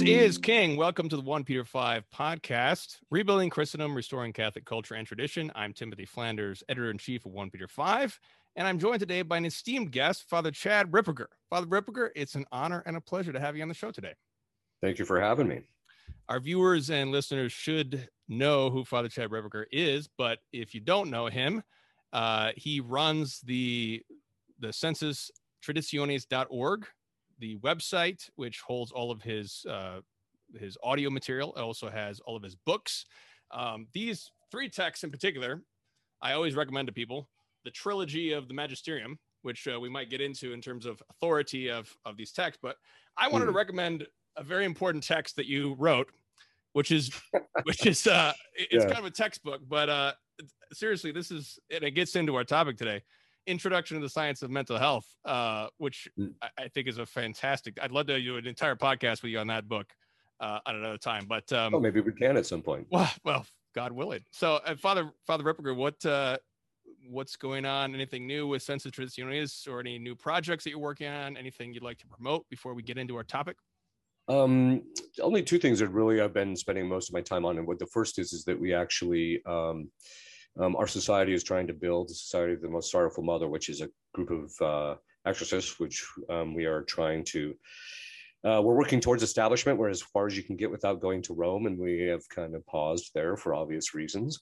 Jesus is King. Welcome to the 1 Peter 5 podcast, Rebuilding Christendom, Restoring Catholic Culture and Tradition. I'm Timothy Flanders, Editor-in-Chief of 1 Peter 5, and I'm joined today by an esteemed guest, Father Chad Ripperger. Father Ripperger, it's an honor and a pleasure to have you on the show today. Thank you for having me. Our viewers and listeners should know who Father Chad Ripperger is, but if you don't know him, he runs the Census Traditionist.org, the website, which holds all of his audio material. It also has all of his books. These three texts in particular, I always recommend to people, the trilogy of the Magisterium, which we might get into in terms of authority of these texts. But I wanted to recommend a very important text that you wrote, which is it's kind of a textbook, but seriously, this is, and it gets into our topic today, Introduction to the Science of Mental Health, which I think is a fantastic, I'd love to do an entire podcast with you on that book at another time, but maybe we can at some point. Well, God willing. So Father Ripperger, what's going on? Anything new with Census Traditionis, or any new projects that you're working on? Anything you'd like to promote before we get into our topic? Only two things that really I've been spending most of my time on. And what the first is that we actually, our society is trying to build the Society of the Most Sorrowful Mother, which is a group of exorcists, which we are trying to, we're working towards establishment. We're as far as you can get without going to Rome, and we have kind of paused there for obvious reasons.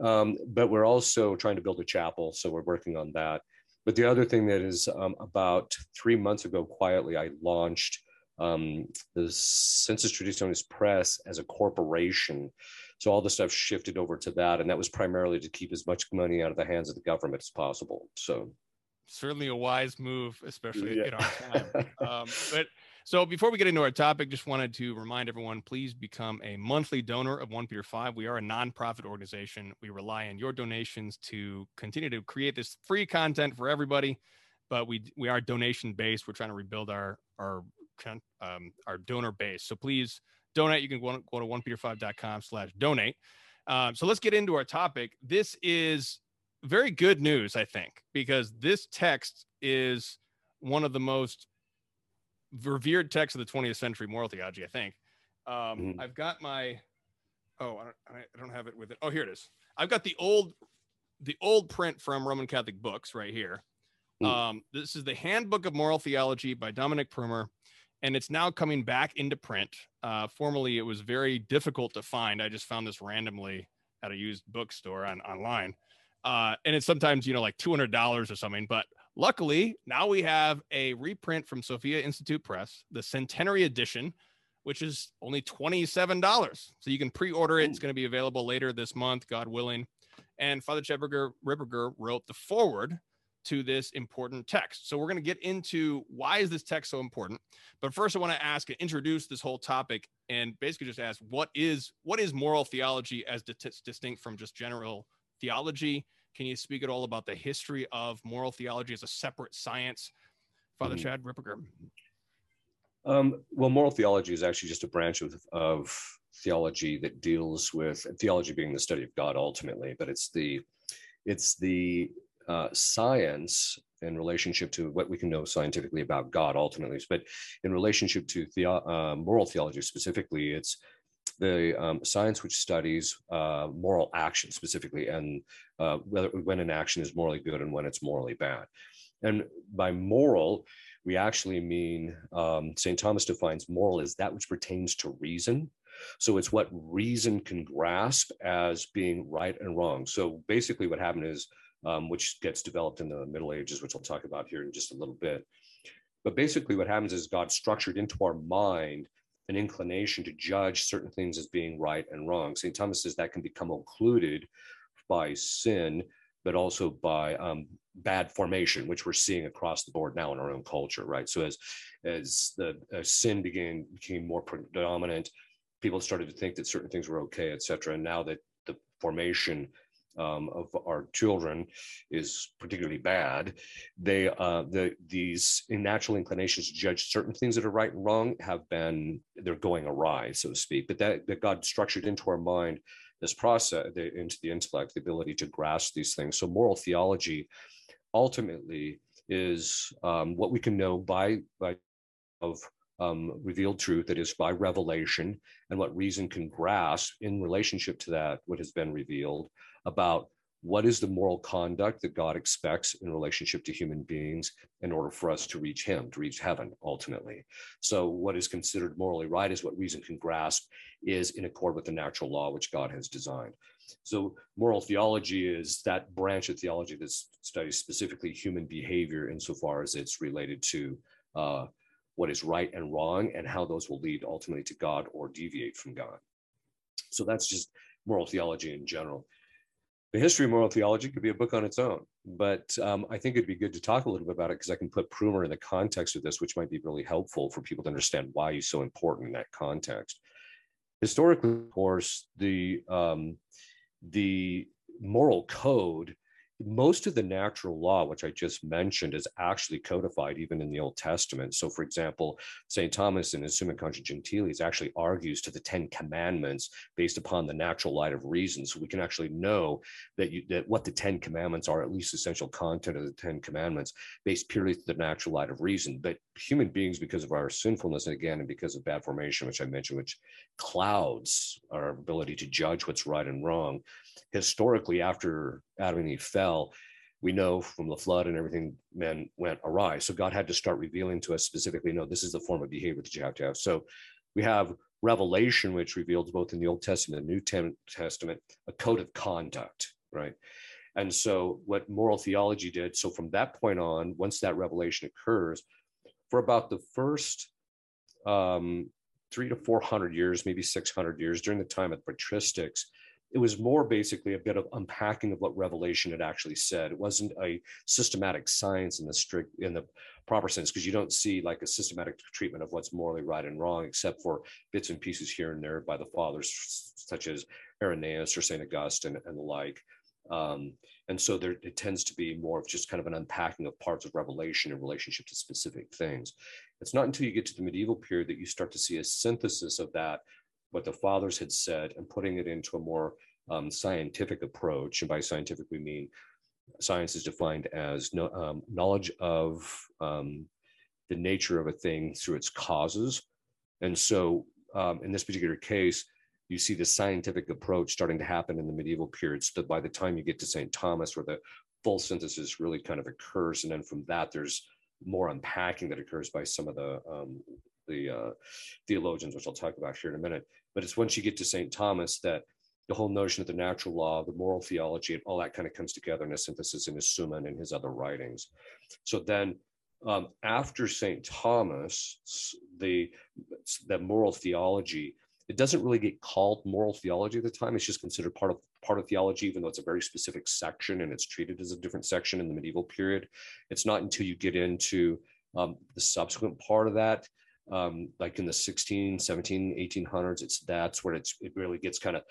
But we're also trying to build a chapel, so we're working on that. But the other thing that is about 3 months ago, quietly, I launched the Census Traditionist Press as a corporation. So all the stuff shifted over to that. And that was primarily to keep as much money out of the hands of the government as possible. So certainly a wise move, especially in our time. But so before we get into our topic, just wanted to remind everyone, please become a monthly donor of 1 Peter 5. We are a nonprofit organization. We rely on your donations to continue to create this free content for everybody. But we are donation based. We're trying to rebuild our donor base. So please donate. You can go to 1peter5.com/donate. So let's get into our topic. This is very good news, I think, because this text is one of the most revered texts of the 20th century moral theology, I think. I've got my, I don't have it with it. Oh, here it is. I've got the old print from Roman Catholic books right here. This is the Handbook of Moral Theology by Dominic Prumer, and it's now coming back into print. Formerly, it was very difficult to find. I just found this randomly at a used bookstore online. And it's sometimes, like $200 or something. But luckily, now we have a reprint from Sophia Institute Press, the Centenary Edition, which is only $27. So you can pre-order it. It's going to be available later this month, God willing. And Father Chad Ripperger wrote the foreword to this important text. So we're going to get into why is this text so important. But first, I want to ask and introduce this whole topic, and basically just ask, what is moral theology as distinct from just general theology? Can you speak at all about the history of moral theology as a separate science, Father Chad Ripperger? Well, moral theology is actually just a branch of theology that deals with theology being the study of God ultimately, but it's the science in relationship to what we can know scientifically about God ultimately, but in relationship to moral theology specifically, it's the science which studies moral action specifically, and whether when an action is morally good and when it's morally bad. And by moral, we actually mean St. Thomas defines moral as that which pertains to reason. So it's what reason can grasp as being right and wrong. So basically what happened is, which gets developed in the Middle Ages, which I'll talk about here in just a little bit. But basically what happens is God structured into our mind an inclination to judge certain things as being right and wrong. St. Thomas says that can become occluded by sin, but also by bad formation, which we're seeing across the board now in our own culture, right? So as sin became more predominant, people started to think that certain things were okay, et cetera. And now that the formation of our children is particularly bad, they these natural inclinations to judge certain things that are right and wrong they're going awry, so to speak. But that God structured into our mind this process, into the intellect, the ability to grasp these things. So moral theology ultimately is what we can know by of revealed truth that is by revelation, and what reason can grasp in relationship to that, what has been revealed about what is the moral conduct that God expects in relationship to human beings in order for us to reach him, to reach heaven, ultimately. So what is considered morally right is what reason can grasp is in accord with the natural law which God has designed. So moral theology is that branch of theology that studies specifically human behavior insofar as it's related to what is right and wrong and how those will lead ultimately to God or deviate from God. So that's just moral theology in general. The history of moral theology could be a book on its own, but I think it'd be good to talk a little bit about it because I can put Prumer in the context of this, which might be really helpful for people to understand why he's so important in that context. Historically, of course, the moral code, most of the natural law, which I just mentioned, is actually codified even in the Old Testament. So, for example, St. Thomas in his Summa Contra Gentiles actually argues to the 10 commandments based upon the natural light of reason. So we can actually know that, that what the 10 commandments are, at least essential content of the 10 commandments, based purely to the natural light of reason. But human beings, because of our sinfulness, and again, and because of bad formation, which I mentioned, which clouds our ability to judge what's right and wrong, historically, after Adam and Eve fell, we know from the flood and everything, men went awry. So God had to start revealing to us specifically, no, this is the form of behavior that you have to have. So we have revelation, which reveals both in the Old Testament and New Testament, a code of conduct, right? And so what moral theology did, so from that point on, once that revelation occurs, for about the first 300 to 400 years, maybe 600 years during the time of patristics, it was more basically a bit of unpacking of what revelation had actually said. It wasn't a systematic science in the proper sense, because you don't see like a systematic treatment of what's morally right and wrong, except for bits and pieces here and there by the fathers, such as Irenaeus or St. Augustine and the like. And so there, it tends to be more of just kind of an unpacking of parts of revelation in relationship to specific things. It's not until you get to the medieval period that you start to see a synthesis of that, what the fathers had said, and putting it into a more scientific approach. And by scientific, we mean science is defined as knowledge of the nature of a thing through its causes. And so in this particular case, you see the scientific approach starting to happen in the medieval period. So that by the time you get to St. Thomas, where the full synthesis really kind of occurs, and then from that, there's more unpacking that occurs by some of the theologians, which I'll talk about here in a minute. But it's once you get to St. Thomas that the whole notion of the natural law, the moral theology, and all that kind of comes together in a synthesis in his Summa and in his other writings. So then after St. Thomas, the moral theology, it doesn't really get called moral theology at the time. It's just considered part of theology, even though it's a very specific section and it's treated as a different section in the medieval period. It's not until you get into the subsequent part of that, like in the 16, 17, 1800s, that's where it really gets kind of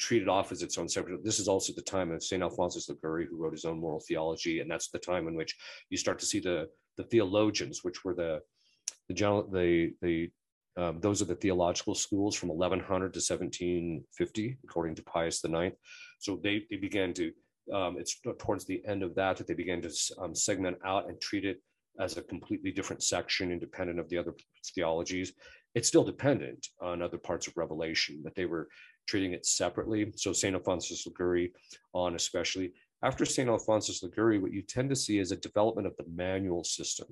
treated off as its own separate. This is also the time of St. Alphonsus Liguori, who wrote his own moral theology. And that's the time in which you start to see the theologians, which were those are the theological schools from 1100 to 1750, according to Pius IX. So they began to, it's towards the end of that they began to segment out and treat it as a completely different section, independent of the other theologies. It's still dependent on other parts of revelation, but they were treating it separately. So St. Alphonsus Liguori on especially. After St. Alphonsus Liguori, what you tend to see is a development of the manual system.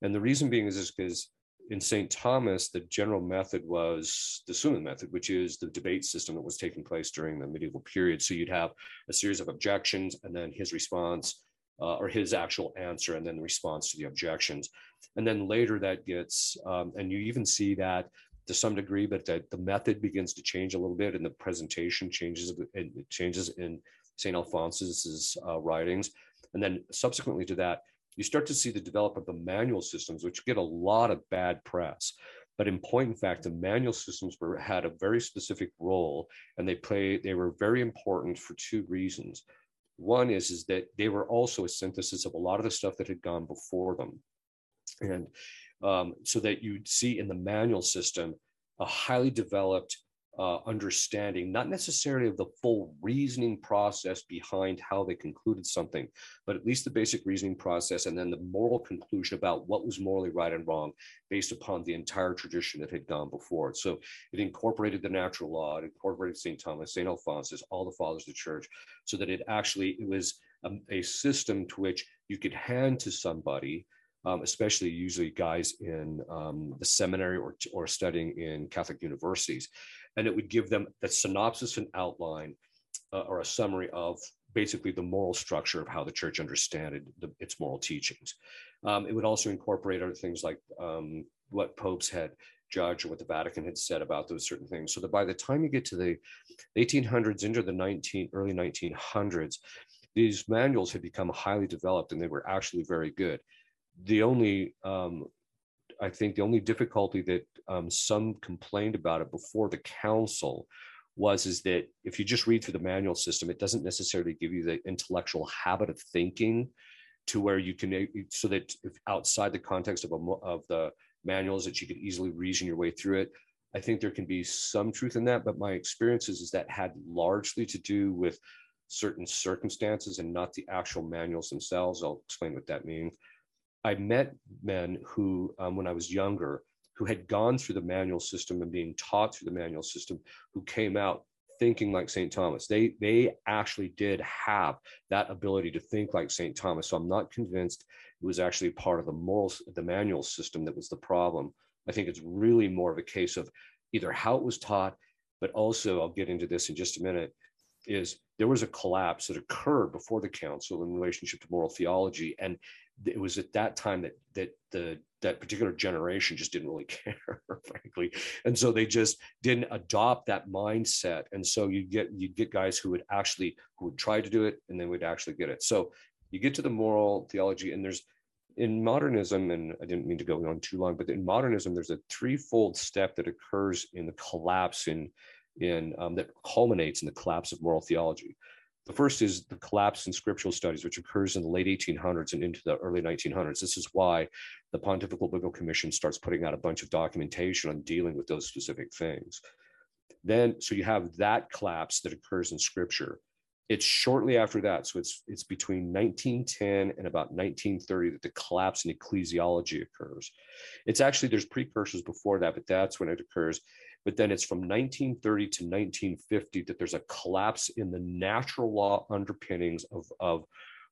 And the reason being is because in St. Thomas, the general method was the Summa method, which is the debate system that was taking place during the medieval period. So you'd have a series of objections and then his response, or his actual answer, and then the response to the objections. And then later that gets, and you even see that to some degree, but that the method begins to change a little bit, and the presentation changes in St. Alphonsus's writings. And then subsequently to that, you start to see the development of the manual systems, which get a lot of bad press. But in point of fact, the manual systems had a very specific role, and they were very important for two reasons. One is that they were also a synthesis of a lot of the stuff that had gone before them. And so that you'd see in the manual system a highly developed understanding, not necessarily of the full reasoning process behind how they concluded something, but at least the basic reasoning process, and then the moral conclusion about what was morally right and wrong based upon the entire tradition that had gone before. So it incorporated the natural law, it incorporated St. Thomas, St. Alphonsus, all the fathers of the church, so that it was a system to which you could hand to somebody, especially usually guys in the seminary or studying in Catholic universities. And it would give them the synopsis and outline or a summary of basically the moral structure of how the church understood its moral teachings. It would also incorporate other things like what popes had judged or what the Vatican had said about those certain things. So that by the time you get to the 1800s into the early 1900s, these manuals had become highly developed and they were actually very good. The only, I think the only difficulty that some complained about it before the council is that if you just read through the manual system, it doesn't necessarily give you the intellectual habit of thinking to where you can, so that if outside the context of the manuals that you could easily reason your way through it. I think there can be some truth in that, but my experience is that had largely to do with certain circumstances and not the actual manuals themselves. I'll explain what that means. I met men who, when I was younger, who had gone through the manual system and being taught through the manual system, who came out thinking like St. Thomas. They actually did have that ability to think like St. Thomas. So I'm not convinced it was actually part of the manual system that was the problem. I think it's really more of a case of either how it was taught, but also, I'll get into this in just a minute, is there was a collapse that occurred before the council in relationship to moral theology. And it was at that time that particular generation just didn't really care, frankly. And so they just didn't adopt that mindset. And so you'd get guys who would try to do it and they would actually get it. So you get to the moral theology, and there's, in modernism, and I didn't mean to go on too long, but in modernism, there's a threefold step that occurs in the collapse that culminates in the collapse of moral theology. The first is the collapse in scriptural studies, which occurs in the late 1800s and into the early 1900s. This is why the Pontifical Biblical Commission starts putting out a bunch of documentation on dealing with those specific things. Then, so you have that collapse that occurs in scripture. It's shortly after that, so it's between 1910 and about 1930 that the collapse in ecclesiology occurs. It's actually, there's precursors before that, but that's when it occurs. But then it's from 1930 to 1950 that there's a collapse in the natural law underpinnings of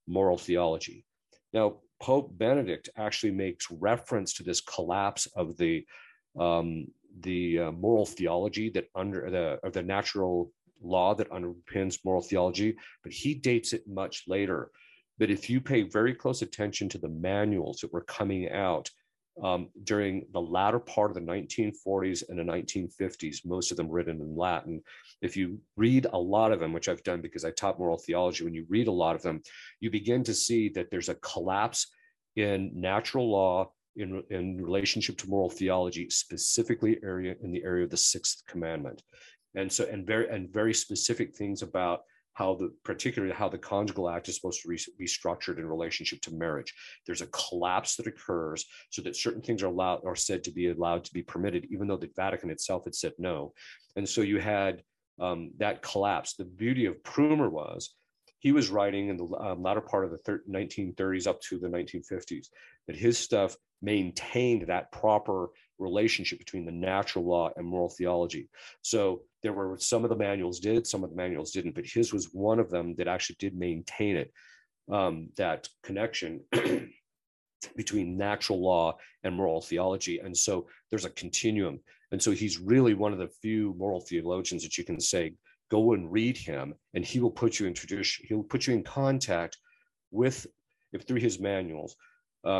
moral theology. Now, Pope Benedict actually makes reference to this collapse of the moral theology that the natural law that underpins moral theology, but he dates it much later. But if you pay very close attention to the manuals that were coming out during the latter part of the 1940s and the 1950s, most of them written in Latin. If you read a lot of them, which I've done because I taught moral theology, when you read a lot of them, you begin to see that there's a collapse in natural law in relationship to moral theology, specifically in the area of the sixth commandment. And so, and very specific things about particularly how the conjugal act is supposed to be structured in relationship to marriage. There's a collapse that occurs so that certain things are said to be allowed to be permitted, even though the Vatican itself had said no. And so you had that collapse. The beauty of Prumer was, he was writing in the latter part of the 1930s up to the 1950s, that his stuff maintained that proper relationship between the natural law and moral theology. So there were some of the manuals did, some of the manuals didn't, but his was one of them that actually did maintain it, that connection between natural law and moral theology. And so there's a continuum. And so he's really one of the few moral theologians that you can say, go and read him, and he will put you in tradition. He'll put you in contact with, through his manuals,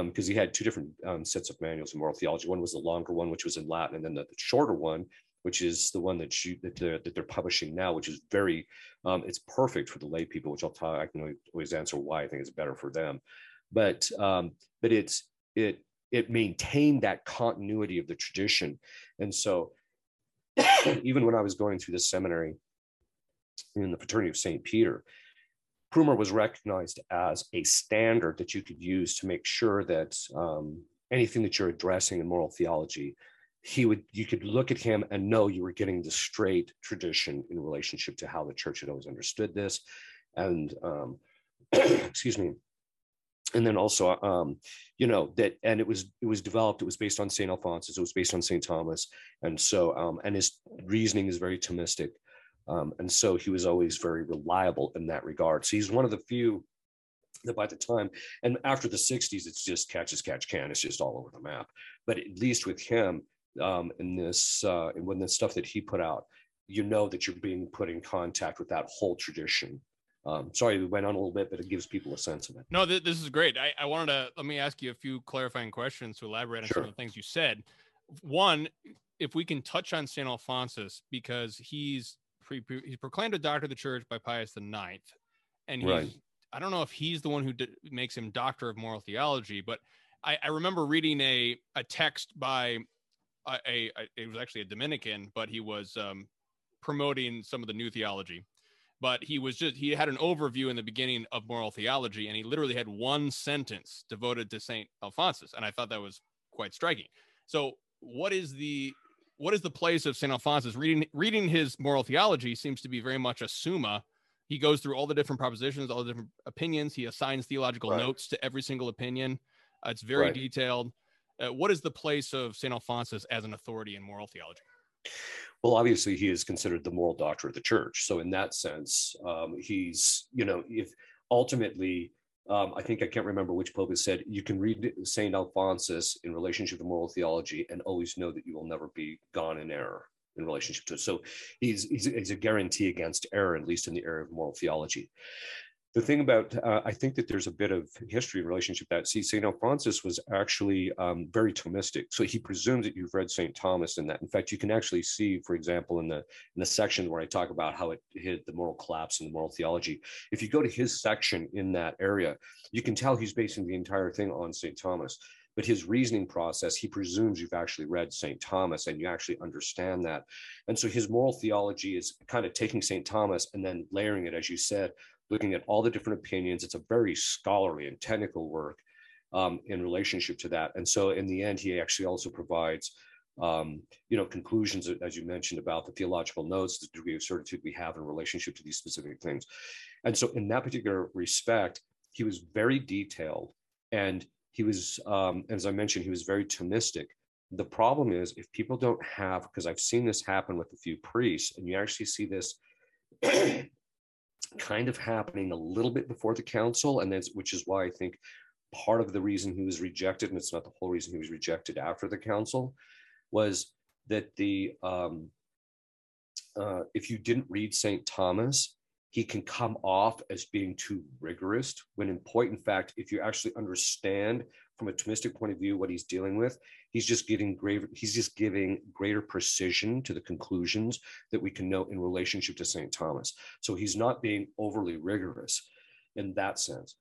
because he had two different sets of manuals in moral theology. One was the longer one, which was in Latin, and then the shorter one, which is the one that they're publishing now, which is very, it's perfect for the lay people, which I can always answer why I think it's better for them. But it maintained that continuity of the tradition. And so even when I was going through the seminary in the Fraternity of Saint Peter, Prumer was recognized as a standard that you could use to make sure that anything that you're addressing in moral theology you could look at him and know you were getting the straight tradition in relationship to how the church had always understood this. And excuse me. And then also, you know, that, and it was developed, it was based on St. Alphonsus, it was based on St. Thomas. And so, and his reasoning is very Thomistic. And so he was always very reliable in that regard. So he's one of the few that by the time, and after the 60s, it's just catch as catch can, it's just all over the map. But at least with him, in this, when the stuff that he put out, you know that you're being put in contact with that whole tradition. Sorry, we went on a little bit, but it gives people a sense of it. No, this is great. I wanted to, let me ask you a few clarifying questions to elaborate on some of the things you said. One, if we can touch on St. Alphonsus, because he's proclaimed a doctor of the church by Pius IX. And he's, I don't know if he's the one who makes him doctor of moral theology, but I remember reading a text by it was actually a Dominican, but he was promoting some of the new theology. But he had an overview in the beginning of moral theology, and he literally had one sentence devoted to St. Alphonsus. And I thought that was quite striking. So what is the place of St. Alphonsus? Reading his moral theology seems to be very much a summa. He goes through all the different propositions, all the different opinions. He assigns theological notes to every single opinion. It's very detailed. What is the place of St. Alphonsus as an authority in moral theology? Well, obviously, he is considered the moral doctor of the church. So in that sense, he's, you know, if ultimately, I think I can't remember which pope has said, you can read St. Alphonsus in relationship to moral theology and always know that you will never be gone in error in relationship to it. So he's a guarantee against error, at least in the area of moral theology. The thing about, I think that there's a bit of history in relationship to that. See, St. Alphonsus was actually very Thomistic. So he presumes that you've read St. Thomas in that. In fact, you can actually see, for example, in the section where I talk about how it hit the moral collapse and the moral theology. If you go to his section in that area, you can tell he's basing the entire thing on St. Thomas. But his reasoning process, he presumes you've actually read St. Thomas and you actually understand that. And so his moral theology is kind of taking St. Thomas and then layering it, as you said, looking at all the different opinions. It's a very scholarly and technical work in relationship to that. And so in the end, he actually also provides, you know, conclusions, as you mentioned, about the theological notes, the degree of certitude we have in relationship to these specific things. And so in that particular respect, he was very detailed. And he was, as I mentioned, he was very Thomistic. The problem is if people don't have, because I've seen this happen with a few priests, and you actually see this kind of happening a little bit before the council, and that's, which is why I think part of the reason he was rejected, and it's not the whole reason he was rejected after the council, was that if you didn't read St. Thomas, he can come off as being too rigorous, when in fact, if you actually understand from a Thomistic point of view what he's dealing with, he's just giving greater precision to the conclusions that we can know in relationship to St. Thomas. So he's not being overly rigorous in that sense.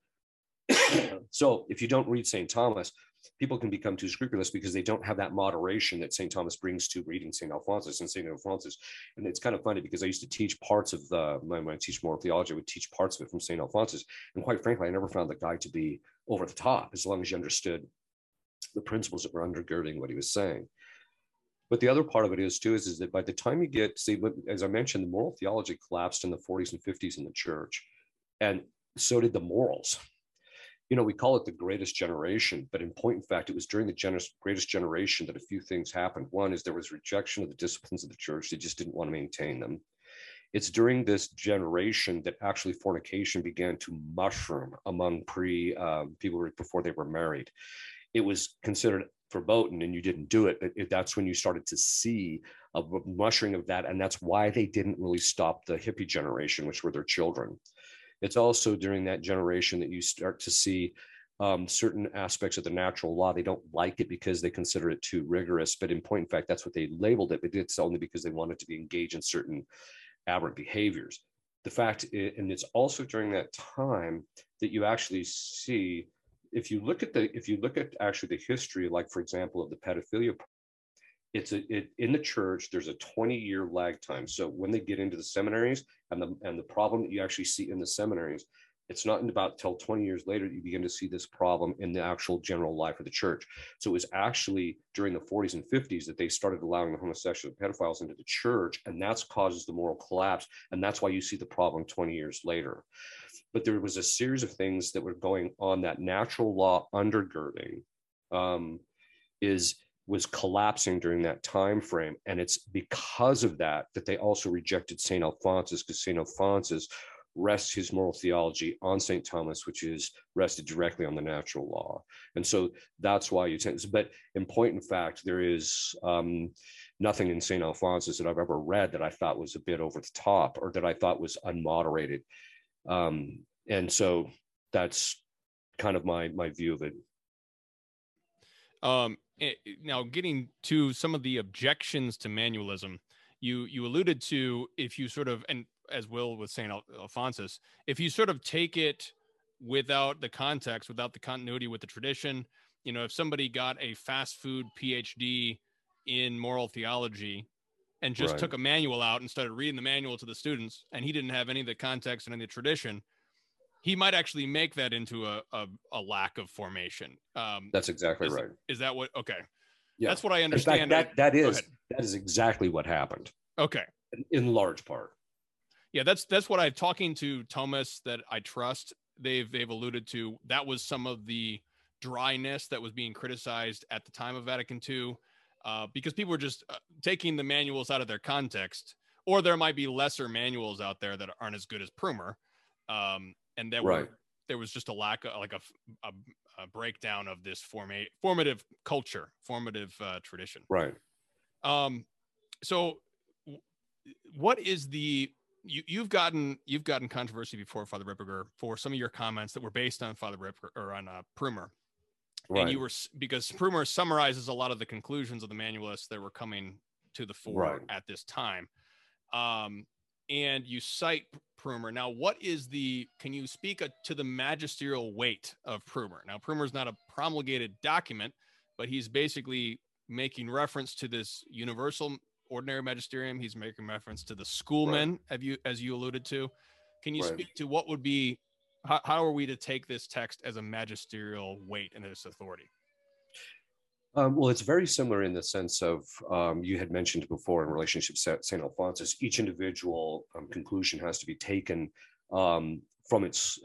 So if you don't read St. Thomas, people can become too scrupulous because they don't have that moderation that St. Thomas brings to reading St. Alphonsus and St. Alphonsus. And it's kind of funny because I used to teach parts of when I teach moral theology, I would teach parts of it from St. Alphonsus. And quite frankly, I never found the guy to be over the top as long as you understood the principles that were undergirding what he was saying. But the other part of it is that by the time you get, as I mentioned, the moral theology collapsed in the 40s and 50s in the church. And so did the morals. You know, we call it the greatest generation, but in fact, it was during the greatest generation that a few things happened. One is there was rejection of the disciplines of the church. They just didn't want to maintain them. It's during this generation that actually fornication began to mushroom among people before they were married. It was considered verboten and you didn't do it, but that's when you started to see a mushrooming of that. And that's why they didn't really stop the hippie generation, which were their children. It's also during that generation that you start to see certain aspects of the natural law. They don't like it because they consider it too rigorous, but in fact, that's what they labeled it, but it's only because they wanted to be engaged in certain aberrant behaviors. The fact is, and it's also during that time that you actually see, if you look at actually the history, like for example, of the pedophilia, in the church, there's a 20-year lag time. So when they get into the seminaries and the problem that you actually see in the seminaries It's not about till 20 years later that you begin to see this problem in the actual general life of the church. So it was actually during the 40s and 50s that they started allowing the homosexuals and pedophiles into the church, and that's causes the moral collapse, and that's why you see the problem 20 years later. But there was a series of things that were going on that natural law undergirding was collapsing during that time frame, and it's because of that that they also rejected St. Alphonsus, because St. Alphonsus rests his moral theology on St. Thomas, which is rested directly on the natural law. And so that's why you tend to, but in point and fact, there is nothing in St. Alphonsus that I've ever read that I thought was a bit over the top or that I thought was unmoderated. And so that's kind of my view of it. Now, getting to some of the objections to manualism, you alluded to, if you sort of, and as Will with St. Alphonsus, if you sort of take it without the context, without the continuity with the tradition, you know, if somebody got a fast food PhD in moral theology and just took a manual out and started reading the manual to the students, and he didn't have any of the context and any of the tradition, he might actually make that into a lack of formation. That's exactly right. Is that what? Okay. Yeah. That's what I understand. In fact, that is exactly what happened. Okay. In large part. Yeah, that's what I'm talking to Thomas that I trust. They've alluded to that was some of the dryness that was being criticized at the time of Vatican II, because people were just taking the manuals out of their context, or there might be lesser manuals out there that aren't as good as Prumer, and there was just a lack of like a breakdown of this formative culture, formative tradition. Right. So, what is the You've gotten controversy before, Father Ripperger, for some of your comments that were based on Father Ripperger or on Prumer, right. And you were, because Prumer summarizes a lot of the conclusions of the manualists that were coming to the fore at this time, and you cite Prumer. Now, what is the? Can you speak to the magisterial weight of Prumer? Now, Prumer is not a promulgated document, but he's basically making reference to this universal ordinary magisterium. He's making reference to the schoolmen, as you alluded to. Can you speak to what would be, how are we to take this text as a magisterial weight and its authority? Well, it's very similar in the sense of, you had mentioned before in relationship to St. Alphonsus, each individual conclusion has to be taken from its,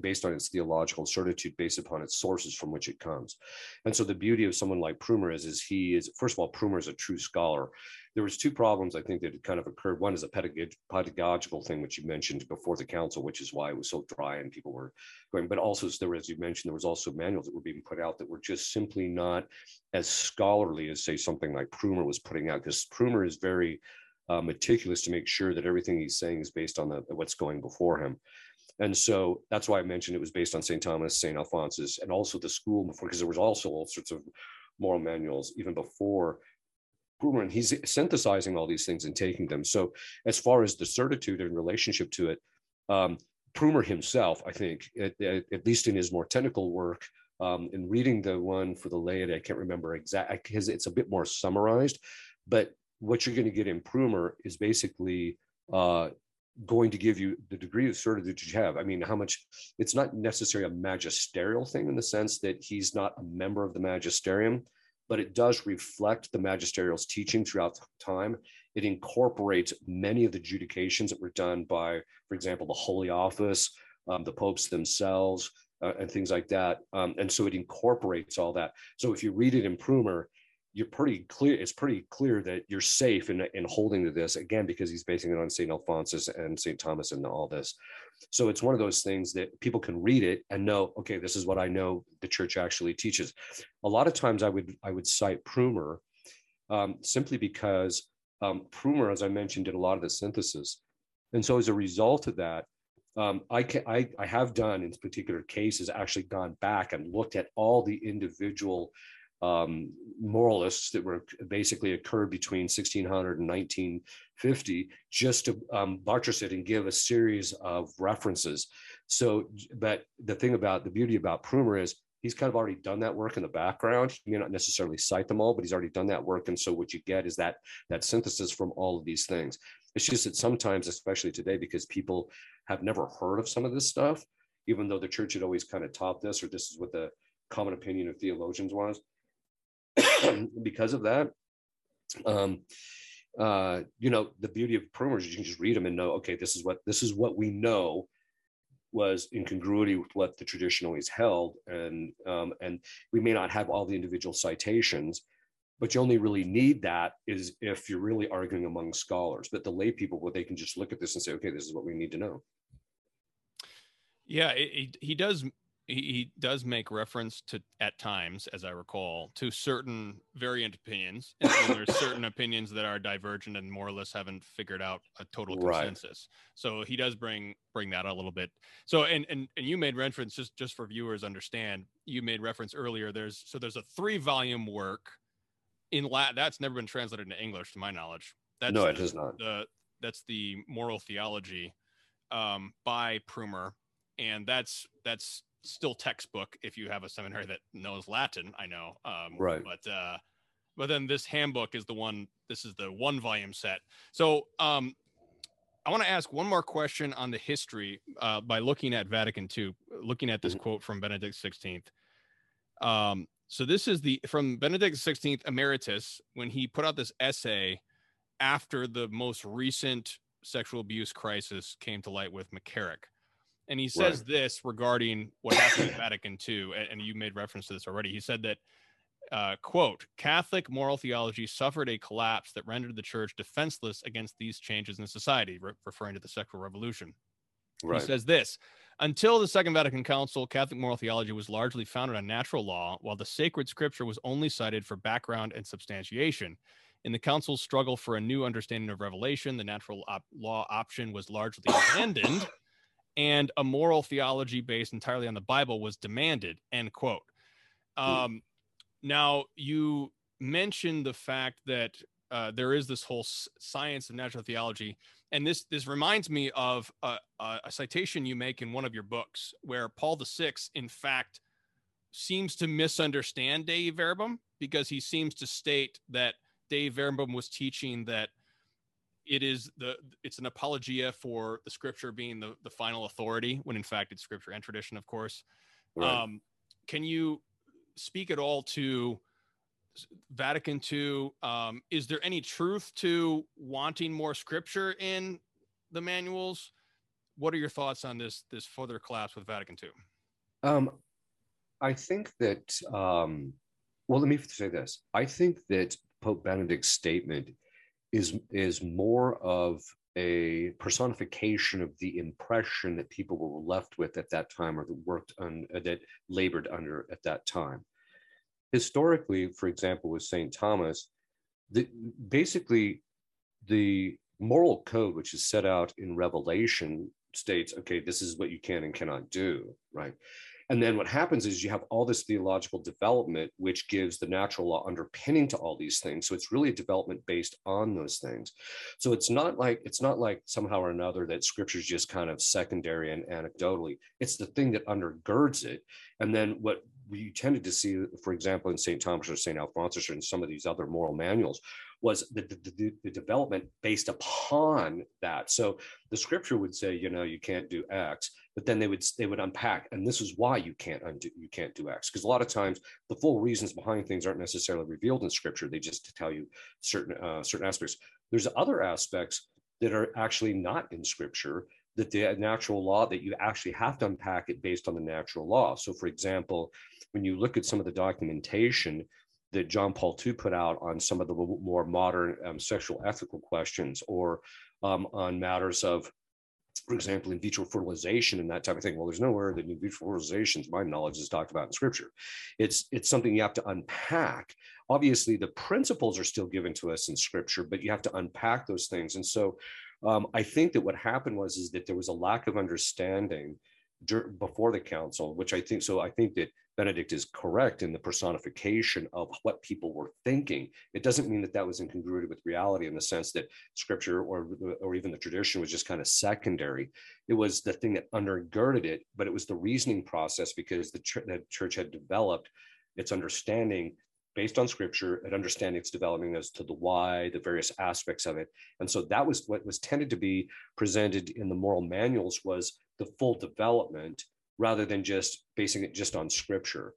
based on its theological certitude, based upon its sources from which it comes. And so the beauty of someone like Prumer is he is, first of all, Prumer is a true scholar. There was two problems, I think, that had kind of occurred. One is a pedagogical thing, which you mentioned before the council, which is why it was so dry and people were going, but also there, as you mentioned, there was also manuals that were being put out that were just simply not as scholarly as, say, something like Prumer was putting out, because Prumer is very meticulous to make sure that everything he's saying is based on what's going before him. And so that's why I mentioned it was based on St. Thomas, St. Alphonsus, and also the school before, because there was also all sorts of moral manuals even before Prumer, and he's synthesizing all these things and taking them. So as far as the certitude in relationship to it, Prumer himself, I think, at least in his more technical work, in reading the one for the laity, I can't remember exactly, because it's a bit more summarized, but what you're going to get in Prumer is basically going to give you the degree of certitude that you have. I mean, how much, it's not necessarily a magisterial thing in the sense that he's not a member of the magisterium, but it does reflect the magisterial's teaching throughout time. It incorporates many of the adjudications that were done by, for example, the Holy Office, the popes themselves, and things like that. And so it incorporates all that. So if you read it in Prumer, it's pretty clear that you're safe in holding to this, again, because he's basing it on St. Alphonsus and St. Thomas and all this. So it's one of those things that people can read it and know, okay, this is what I know the church actually teaches. A lot of times I would cite Prumer simply because Prumer, as I mentioned, did a lot of the synthesis. And so as a result of that, I have done in particular cases actually gone back and looked at all the individual moralists that were basically occurred between 1600 and 1950, just to buttress it and give a series of references. So, but the beauty about Prumer is he's kind of already done that work in the background. He may not necessarily cite them all, but he's already done that work. And so what you get is that synthesis from all of these things. It's just that sometimes, especially today, because people have never heard of some of this stuff, even though the church had always kind of taught this, or this is what the common opinion of theologians was. Because of that, you know, the beauty of Prumer is you can just read them and know, okay, this is what we know was incongruity with what the tradition always held. And we may not have all the individual citations, but you only really need that is if you're really arguing among scholars. But the lay people, well, they can just look at this and say, okay, this is what we need to know. Yeah, he does make reference to, at times, as I recall, to certain variant opinions. And there's certain opinions that are divergent and more or less haven't figured out a total consensus. Right. So he does bring that a little bit. So and you made reference, just for viewers understand, you made reference earlier. There's a 3-volume work in Latin that's never been translated into English, to my knowledge. No, it is not. That's the Moral Theology by Prumer, and that's still textbook if you have a seminary that knows Latin. I know, right? But then this handbook is the one. This is the 1-volume set. So I want to ask one more question on the history by looking at Vatican II, looking at this quote from Benedict XVI. So this is from Benedict XVI Emeritus, when he put out this essay after the most recent sexual abuse crisis came to light with McCarrick. And he says this regarding what happened in Vatican II, and you made reference to this already. He said that, quote, Catholic moral theology suffered a collapse that rendered the church defenseless against these changes in society, referring to the sexual revolution. Right. He says this, until the Second Vatican Council, Catholic moral theology was largely founded on natural law, while the sacred scripture was only cited for background and substantiation. In the council's struggle for a new understanding of revelation, the natural law option was largely abandoned, and a moral theology based entirely on the Bible was demanded, end quote. Now, you mentioned the fact that there is this whole science of natural theology, and this reminds me of a citation you make in one of your books, where Paul VI, in fact, seems to misunderstand Dei Verbum, because he seems to state that Dei Verbum was teaching that it's an apologia for the scripture being the final authority, when in fact it's scripture and tradition, of course. Right. Can you speak at all to Vatican II? Is there any truth to wanting more scripture in the manuals? What are your thoughts on this further collapse with Vatican II? I think that, well, let me say this. I think that Pope Benedict's statement is more of a personification of the impression that people were left with at that time, or that that labored under at that time. Historically, for example, with St. Thomas, basically the moral code, which is set out in Revelation, states, okay, this is what you can and cannot do, right? And then what happens is you have all this theological development, which gives the natural law underpinning to all these things. So it's really a development based on those things. So it's not like somehow or another that scripture is just kind of secondary and anecdotally. It's the thing that undergirds it. And then what we tended to see, for example, in St. Thomas or St. Alphonsus or in some of these other moral manuals, was the development based upon that. So the scripture would say, you know, you can't do X, but then they would unpack, and this is why you can't do X, because a lot of times the full reasons behind things aren't necessarily revealed in scripture. They just tell you certain aspects. There's other aspects that are actually not in scripture, that the natural law, that you actually have to unpack it based on the natural law. So for example, when you look at some of the documentation that John Paul II put out on some of the more modern sexual ethical questions, or on matters of, for example, in vitro fertilization and that type of thing. Well, there's nowhere that in vitro fertilization, to my knowledge, is talked about in scripture. It's something you have to unpack. Obviously, the principles are still given to us in scripture, but you have to unpack those things. And so I think that what happened is that there was a lack of understanding before the council, which I think, so I think that Benedict is correct in the personification of what people were thinking. It doesn't mean that was incongruity with reality in the sense that scripture or even the tradition was just kind of secondary. It was the thing that undergirded it, but it was the reasoning process, because the church had developed its understanding based on scripture and understanding its development as to the why, the various aspects of it. And so that was what was tended to be presented in the moral manuals, was the full development rather than just basing it just on scripture.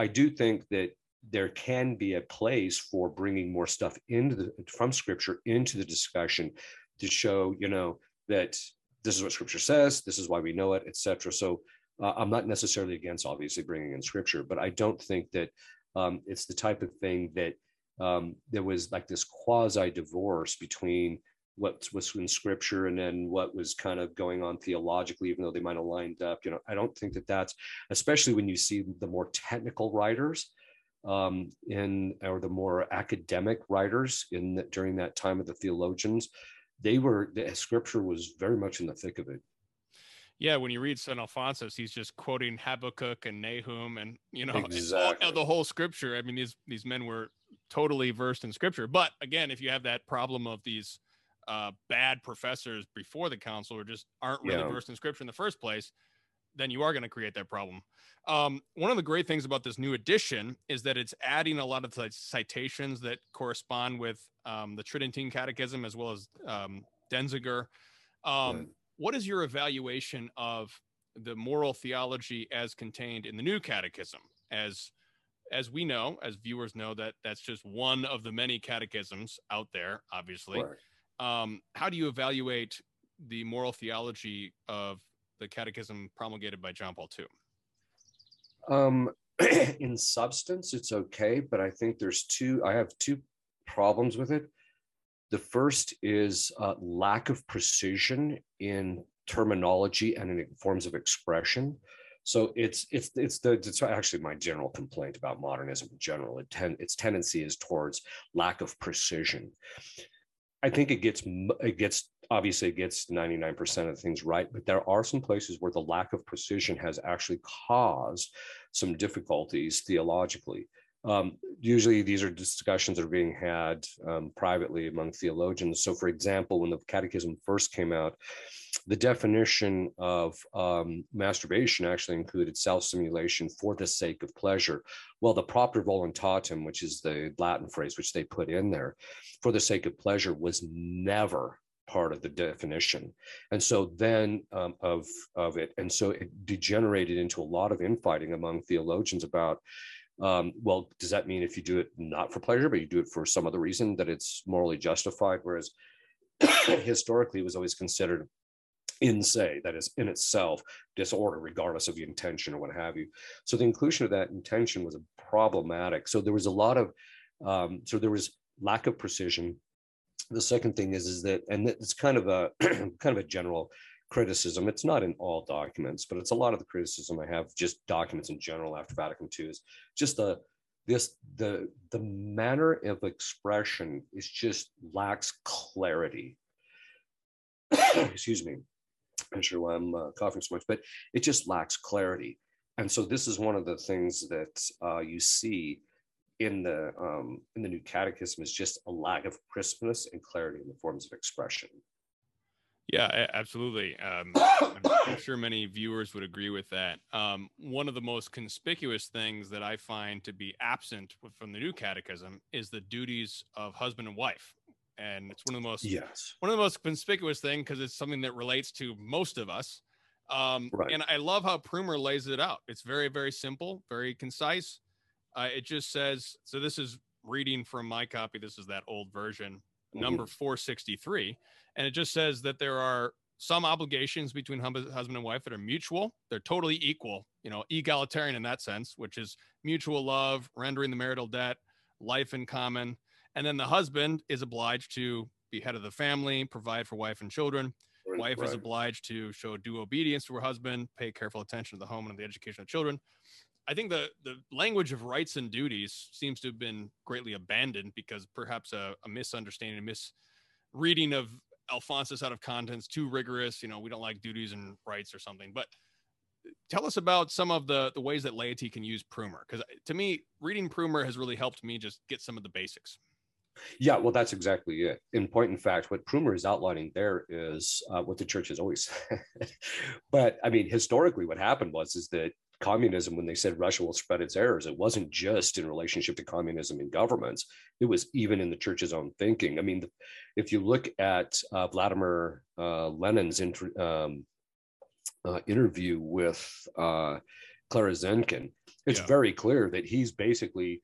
I do think that there can be a place for bringing more stuff into from scripture into the discussion to show, you know, that this is what scripture says, this is why we know it, etc. So I'm not necessarily against obviously bringing in scripture, but I don't think that it's the type of thing that there was like this quasi divorce between what was in scripture and then what was kind of going on theologically, even though they might have lined up. You know, I don't think that that's, especially when you see the more technical writers or the more academic writers in the, during that time of the theologians, the scripture was very much in the thick of it. Yeah, when you read St. Alphonsus, he's just quoting Habakkuk and Nahum and, you know, exactly. The whole scripture. I mean, these men were totally versed in scripture. But again, if you have that problem of these bad professors before the council or just aren't really versed in scripture in the first place, then you are going to create that problem. One of the great things about this new edition is that it's adding a lot of citations that correspond with the Tridentine Catechism as well as Denziger. Right. What is your evaluation of the moral theology as contained in the new catechism? As we know, as viewers know, that that's just one of the many catechisms out there, obviously. Right. How do you evaluate the moral theology of the catechism promulgated by John Paul II? In substance, it's okay, but I think I have two problems with it. The first is lack of precision in terminology and in forms of expression. So it's actually my general complaint about modernism in general. Its tendency is towards lack of precision. I think it gets 99% of things right, but there are some places where the lack of precision has actually caused some difficulties theologically. Usually these are discussions that are being had privately among theologians. So for example, when the catechism first came out, the definition of masturbation actually included self-stimulation for the sake of pleasure. Well, the propter voluntatem, which is the Latin phrase, which they put in there for the sake of pleasure, was never part of the definition. And so then and so it degenerated into a lot of infighting among theologians about, well, does that mean if you do it not for pleasure, but you do it for some other reason, that it's morally justified? Whereas historically, it was always considered in se, that is in itself disorder, regardless of the intention or what have you. So the inclusion of that intention was problematic. So there was a lot of, there was lack of precision. The second thing is that, and it's kind of a general criticism. It's not in all documents, but it's a lot of the criticism I have, just documents in general after Vatican II, is just the manner of expression is just lacks clarity. Excuse me. I'm sure why I'm coughing so much, but it just lacks clarity. And so this is one of the things that you see in the new catechism, is just a lack of crispness and clarity in the forms of expression. Yeah, absolutely. I'm sure many viewers would agree with that. One of the most conspicuous things that I find to be absent from the new catechism is the duties of husband and wife. And it's one of the most conspicuous things because it's something that relates to most of us. Right. And I love how Prumer lays it out. It's very, very simple, very concise. It just says, so this is reading from my copy. This is that old version. Number 463, and it just says that there are some obligations between husband and wife that are mutual. They're totally equal, you know, egalitarian in that sense, which is mutual love, rendering the marital debt, life in common. And then the husband is obliged to be head of the family, provide for wife and children. Wife is obliged to show due obedience to her husband, pay careful attention to the home and the education of children. I think the language of rights and duties seems to have been greatly abandoned because perhaps a misunderstanding, a misreading of Alphonsus out of context, too rigorous. You know, we don't like duties and rights or something. But tell us about some of the ways that laity can use Prumer, because to me, reading Prumer has really helped me just get some of the basics. Yeah, well, that's exactly it. In point, in fact, what Prumer is outlining there is what the church has always said. But I mean, historically, what happened was that communism, when they said Russia will spread its errors, it wasn't just in relationship to communism in governments. It was even in the church's own thinking. I mean, if you look at Vladimir Lenin's interview with Clara Zetkin, it's very clear that he's basically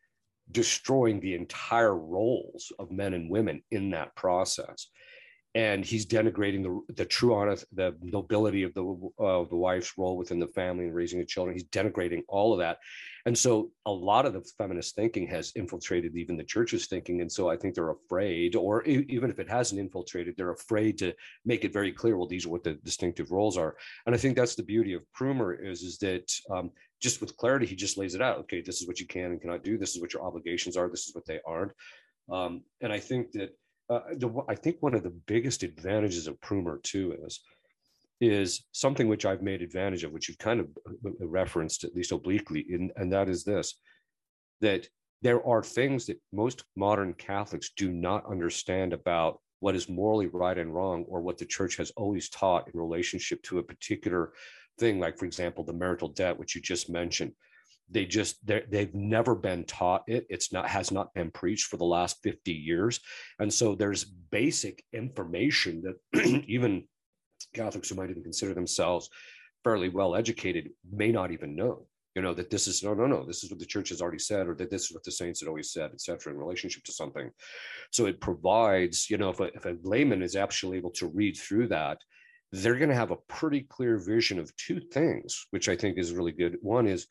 destroying the entire roles of men and women in that process. And he's denigrating the true honest, the nobility of the wife's role within the family and raising the children. He's denigrating all of that. And so a lot of the feminist thinking has infiltrated even the church's thinking. And so I think they're afraid, or even if it hasn't infiltrated, they're afraid to make it very clear, well, these are what the distinctive roles are. And I think that's the beauty of Prumer is that just with clarity, he just lays it out. Okay, this is what you can and cannot do. This is what your obligations are. This is what they aren't. And I think that I think one of the biggest advantages of Prumer too is something which I've made advantage of, which you've kind of referenced at least obliquely, and that is this, that there are things that most modern Catholics do not understand about what is morally right and wrong, or what the church has always taught in relationship to a particular thing, like, for example, the marital debt, which you just mentioned. They just, they've never been taught it. Has not been preached for the last 50 years. And so there's basic information that even Catholics who might even consider themselves fairly well-educated may not even know, you know, that this is, no, this is what the church has already said, or that this is what the saints had always said, et cetera, in relationship to something. So it provides, you know, if a layman is actually able to read through that, they're going to have a pretty clear vision of two things, which I think is really good. One is,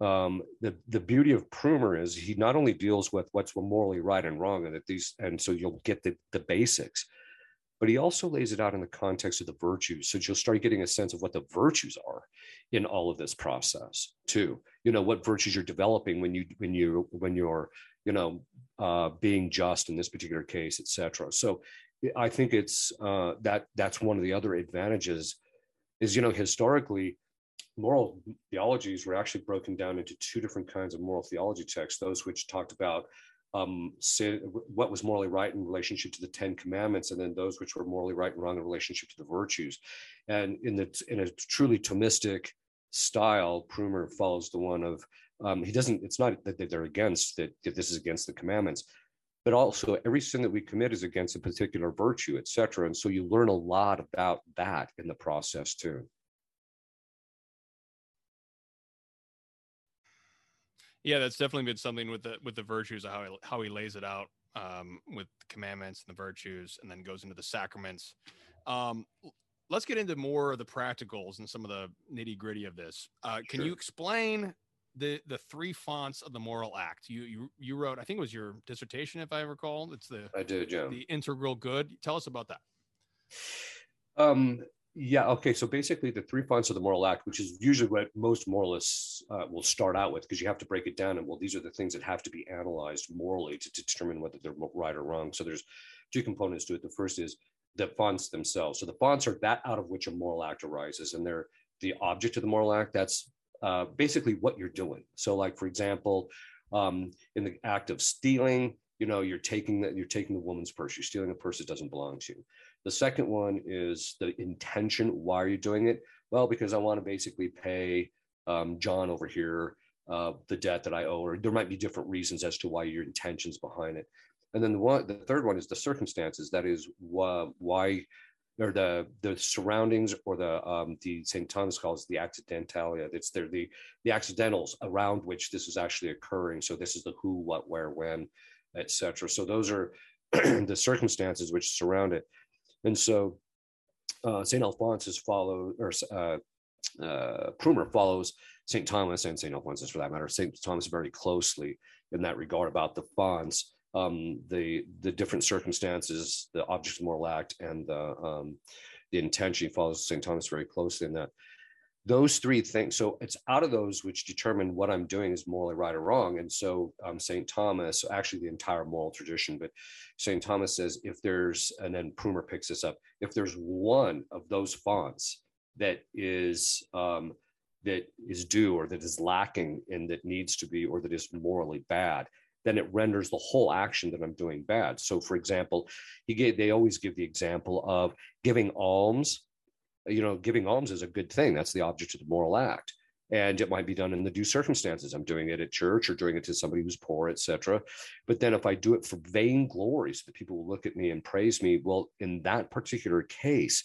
the beauty of Prumer is he not only deals with what's morally right and wrong, and so you'll get the basics, but he also lays it out in the context of the virtues. So you'll start getting a sense of what the virtues are in all of this process too. You know, what virtues you're developing when you're being just in this particular case, et cetera. So I think it's that's one of the other advantages is, you know, historically, moral theologies were actually broken down into two different kinds of moral theology texts, those which talked about sin, what was morally right in relationship to the Ten Commandments, and then those which were morally right and wrong in relationship to the virtues. And in a truly Thomistic style, Prumer follows the one of, it's not that they're against, that this is against the commandments, but also every sin that we commit is against a particular virtue, et cetera. And so you learn a lot about that in the process too. Yeah, that's definitely been something with the virtues, how he lays it out with the commandments and the virtues, and then goes into the sacraments. Let's get into more of the practicals and some of the nitty gritty of this. Can you explain the three fonts of the moral act? You wrote, I think it was your dissertation, if I recall. The integral good. Tell us about that. Yeah. Okay. So basically the three fonts of the moral act, which is usually what most moralists will start out with, because you have to break it down and, well, these are the things that have to be analyzed morally to determine whether they're right or wrong. So there's two components to it. The first is the fonts themselves. So the fonts are that out of which a moral act arises, and they're the object of the moral act. That's basically what you're doing. So, like, for example, in the act of stealing, you know, you're taking the woman's purse, you're stealing a purse that doesn't belong to you. The second one is the intention. Why are you doing it? Well, because I want to basically pay John over here the debt that I owe, or there might be different reasons as to why your intentions behind it. And then the third one is the circumstances. That is why, or the surroundings, or the St. Thomas calls the accidentalia. It's the accidentals around which this is actually occurring. So this is the who, what, where, when, etc. So those are the circumstances which surround it. And so St. Alphonsus Prumer follows St. Thomas and St. Alphonsus, for that matter, St. Thomas very closely in that regard about the fonts, the different circumstances, the objects of moral act, and the intention. He follows St. Thomas very closely in that. Those three things. So it's out of those which determine what I'm doing is morally right or wrong. And so St. Thomas, actually the entire moral tradition, but St. Thomas says, and then Prumer picks this up, if there's one of those fonts that is due, or that is lacking, and that needs to be, or that is morally bad, then it renders the whole action that I'm doing bad. So, for example, they always give the example of giving alms. You know, giving alms is a good thing. That's the object of the moral act. And it might be done in the due circumstances. I'm doing it at church, or doing it to somebody who's poor, etc. But then if I do it for vainglory, so that people will look at me and praise me, well, in that particular case,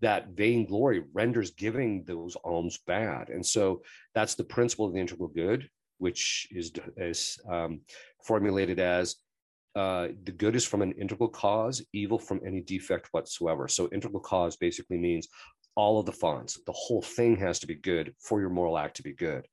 that vainglory renders giving those alms bad. And so that's the principle of the integral good, which is formulated as the good is from an integral cause, evil from any defect whatsoever. So integral cause basically means all of the fonts, the whole thing has to be good for your moral act to be good.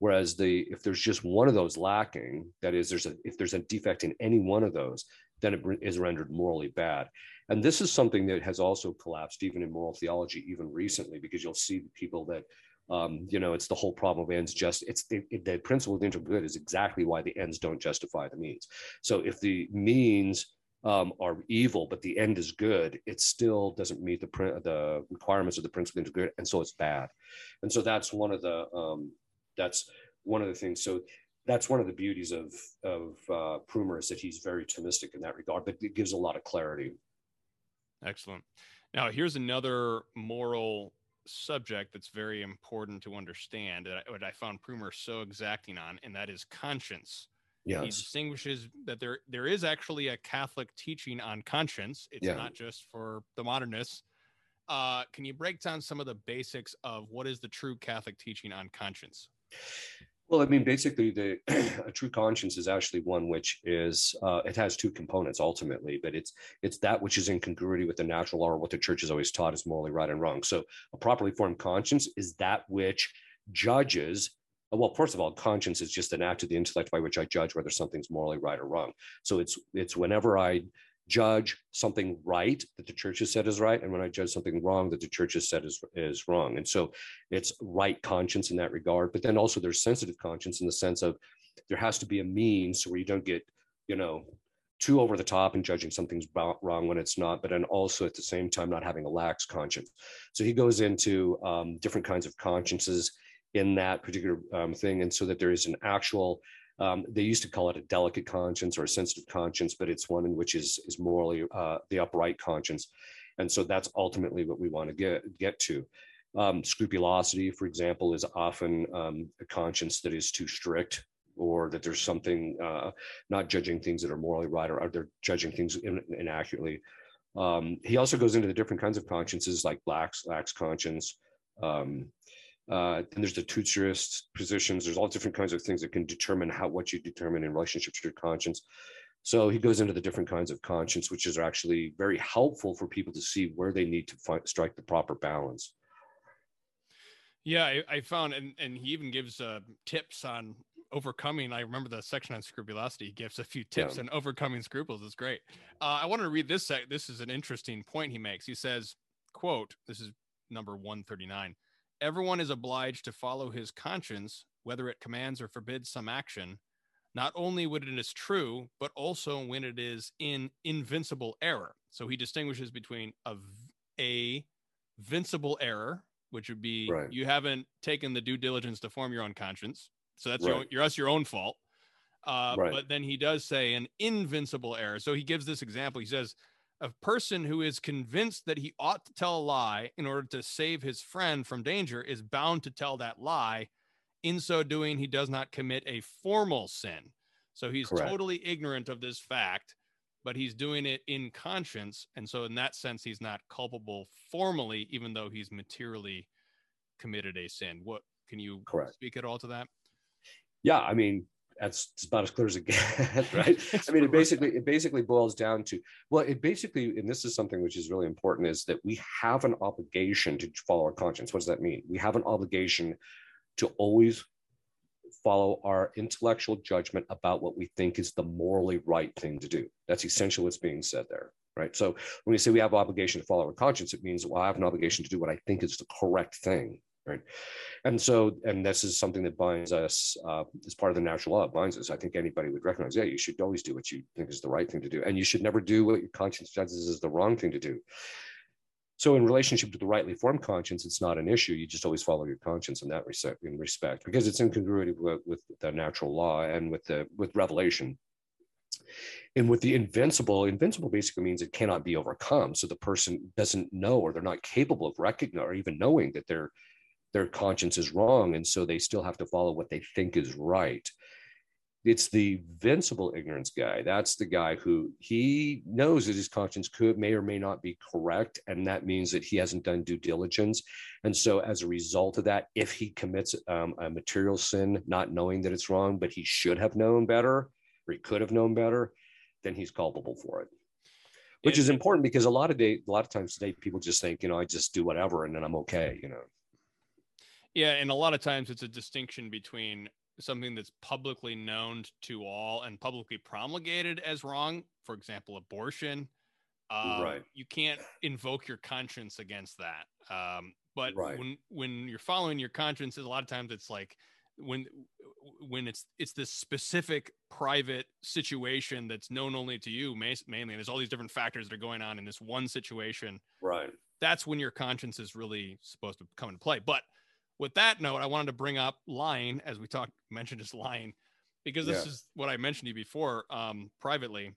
Whereas if there's just one of those lacking, that is, if there's a defect in any one of those, then it is rendered morally bad. And this is something that has also collapsed even in moral theology, even recently, because you'll see people that, it's the whole problem of ends just, the principle of the integral good is exactly why the ends don't justify the means. So if the means are evil, but the end is good, it still doesn't meet the requirements of the principle of the integral good, and so it's bad. And so that's one of the things. So that's one of the beauties of Prumer, is that he's very Thomistic in that regard, but it gives a lot of clarity. Excellent. Now, here's another moral subject that's very important to understand, that I found Prumer so exacting on, and that is conscience. Yes. He distinguishes that there is actually a Catholic teaching on conscience. It's not just for the modernists. Can you break down some of the basics of what is the true Catholic teaching on conscience? Well, I mean, basically, a true conscience is actually one which is, it has two components ultimately, but it's that which is in congruity with the natural law, or what the church has always taught is morally right and wrong. So a properly formed conscience is that which judges. Well, first of all, conscience is just an act of the intellect by which I judge whether something's morally right or wrong. So it's whenever I judge something right that the church has said is right, and when I judge something wrong that the church has said is wrong. And so it's right conscience in that regard. But then also there's sensitive conscience, in the sense of there has to be a means where you don't get, too over the top and judging something's wrong when it's not, but then also at the same time not having a lax conscience. So he goes into different kinds of consciences in that particular thing, and so that there is an actual, they used to call it a delicate conscience or a sensitive conscience, but it's one in which is morally the upright conscience. And so that's ultimately what we want to get to. Scrupulosity, for example, is often a conscience that is too strict, or that there's something, not judging things that are morally right, or they're judging things inaccurately. He also goes into the different kinds of consciences, like lax conscience, and there's the Tutorist positions. There's all different kinds of things that can determine what you determine in relationship to your conscience. So he goes into the different kinds of conscience, which is actually very helpful for people to see where they need to strike the proper balance. Yeah, I found, and he even gives tips on overcoming. I remember the section on scrupulosity. He gives a few tips on overcoming scruples. It's great. I wanted to read this. This is an interesting point he makes. He says, quote, this is number 139. Everyone is obliged to follow his conscience, whether it commands or forbids some action, not only when it is true, but also when it is in invincible error. So he distinguishes between a vincible error, which would be you haven't taken the due diligence to form your own conscience. So that's your own fault. But then he does say an invincible error. So he gives this example. He says, a person who is convinced that he ought to tell a lie in order to save his friend from danger is bound to tell that lie. In so doing, he does not commit a formal sin. So he's totally ignorant of this fact, but he's doing it in conscience. And so in that sense, he's not culpable formally, even though he's materially committed a sin. What can you speak at all to that? Yeah, I mean, that's about as clear as it gets, right? I mean, it basically boils down to, and this is something which is really important, is that we have an obligation to follow our conscience. What does that mean? We have an obligation to always follow our intellectual judgment about what we think is the morally right thing to do. That's essentially what's being said there, right? So when we say we have an obligation to follow our conscience, it means, well, I have an obligation to do what I think is the correct thing. Right. And this is something that binds us as part of the natural law. It binds us. I think anybody would recognize, you should always do what you think is the right thing to do. And you should never do what your conscience judges is the wrong thing to do. So in relationship to the rightly formed conscience, it's not an issue. You just always follow your conscience in that respect, because it's in congruity with the natural law and with revelation. And with the invincible basically means it cannot be overcome. So the person doesn't know, or they're not capable of recognizing or even knowing that their conscience is wrong, and so they still have to follow what they think is right. It's the vincible ignorance guy. That's the guy who he knows that his conscience may or may not be correct. And that means that he hasn't done due diligence. And so as a result of that, if he commits a material sin, not knowing that it's wrong, but he should have known better, or he could have known better, then he's culpable for it. Which is important, because a lot of times today, people just think, I just do whatever and then I'm okay, Yeah, and a lot of times it's a distinction between something that's publicly known to all and publicly promulgated as wrong, for example, abortion. Right. You can't invoke your conscience against that. But right. when you're following your conscience, a lot of times it's like when it's this specific private situation that's known only to you mainly, and there's all these different factors that are going on in this one situation. Right. That's when your conscience is really supposed to come into play. But with that note, I wanted to bring up lying, as we mentioned just lying, because this is what I mentioned to you before privately.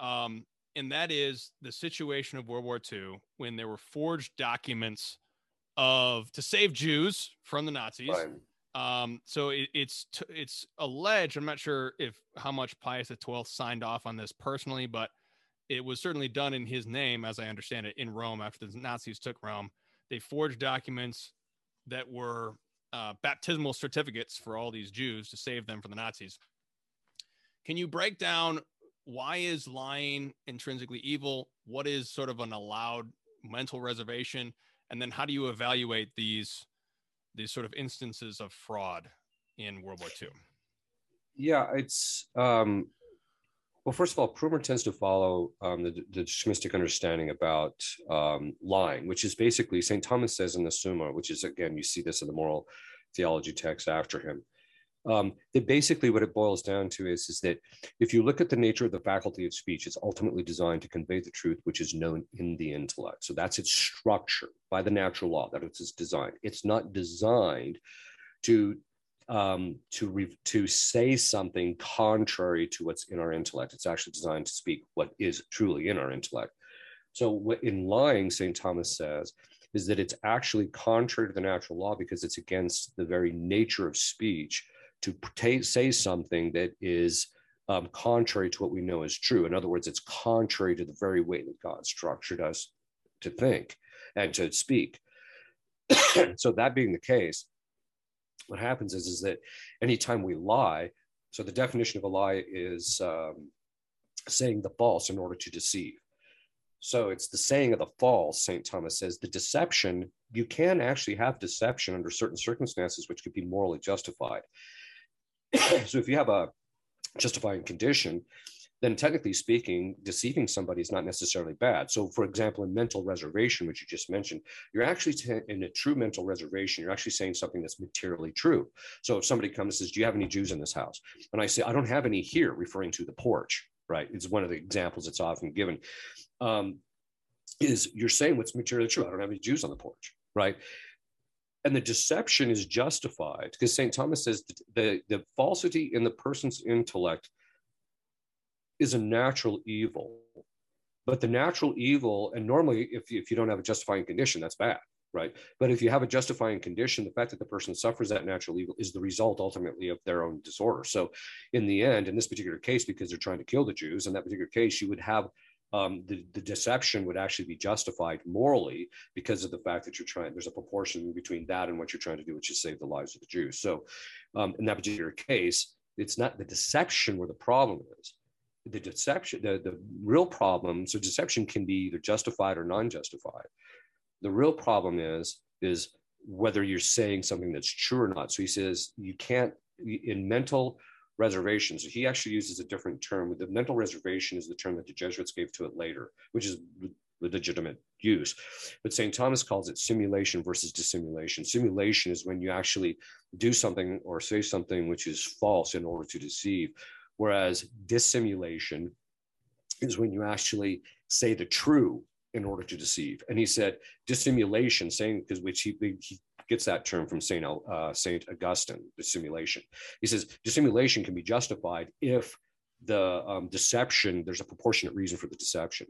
And that is the situation of World War II, when there were forged documents to save Jews from the Nazis. Right. So it's alleged, I'm not sure how much Pius XII signed off on this personally, but it was certainly done in his name, as I understand it, in Rome after the Nazis took Rome. They forged documents that were baptismal certificates for all these Jews to save them from the Nazis. Can you break down why is lying intrinsically evil? What is sort of an allowed mental reservation? And then how do you evaluate these sort of instances of fraud in World War II? Yeah, it's, well, first of all, Prumer tends to follow the schmistic understanding about lying, which is basically St. Thomas says in the Summa, which is, again, you see this in the moral theology text after him, that basically what it boils down to is that if you look at the nature of the faculty of speech, it's ultimately designed to convey the truth which is known in the intellect. So that's its structure by the natural law, that it's its design. It's not designed to say something contrary to what's in our intellect. It's actually designed to speak what is truly in our intellect. So in lying, St. Thomas says, is that it's actually contrary to the natural law, because it's against the very nature of speech to say something that is contrary to what we know is true. In other words, it's contrary to the very way that God structured us to think and to speak. So that being the case, what happens is that anytime we lie, so the definition of a lie is saying the false in order to deceive. So it's the saying of the false, St. Thomas says, the deception, you can actually have deception under certain circumstances, which could be morally justified. So if you have a justifying condition, then technically speaking, deceiving somebody is not necessarily bad. So for example, in mental reservation, which you just mentioned, you're actually in a true mental reservation, you're actually saying something that's materially true. So if somebody comes and says, do you have any Jews in this house? And I say, I don't have any here, referring to the porch, right? It's one of the examples that's often given, is you're saying what's materially true. I don't have any Jews on the porch, right? And the deception is justified because St. Thomas says the falsity in the person's intellect is a natural evil, but the natural evil, and normally if you don't have a justifying condition, that's bad, right? But if you have a justifying condition, the fact that the person suffers that natural evil is the result ultimately of their own disorder. So in the end, in this particular case, because they're trying to kill the Jews, in that particular case, you would have the deception would actually be justified morally because of the fact that there's a proportion between that and what you're trying to do, which is save the lives of the Jews. So in that particular case, it's not the deception where the problem is. The deception, the real problem, so deception can be either justified or non-justified. The real problem is whether you're saying something that's true or not. So he says you can't, in mental reservations, he actually uses a different term. The mental reservation is the term that the Jesuits gave to it later, which is legitimate use. But St. Thomas calls it simulation versus dissimulation. Simulation is when you actually do something or say something which is false in order to deceive. Whereas dissimulation is when you actually say the true in order to deceive. And he said dissimulation, saying, because which he gets that term from St. Augustine, dissimulation. He says dissimulation can be justified if the deception, there's a proportionate reason for the deception.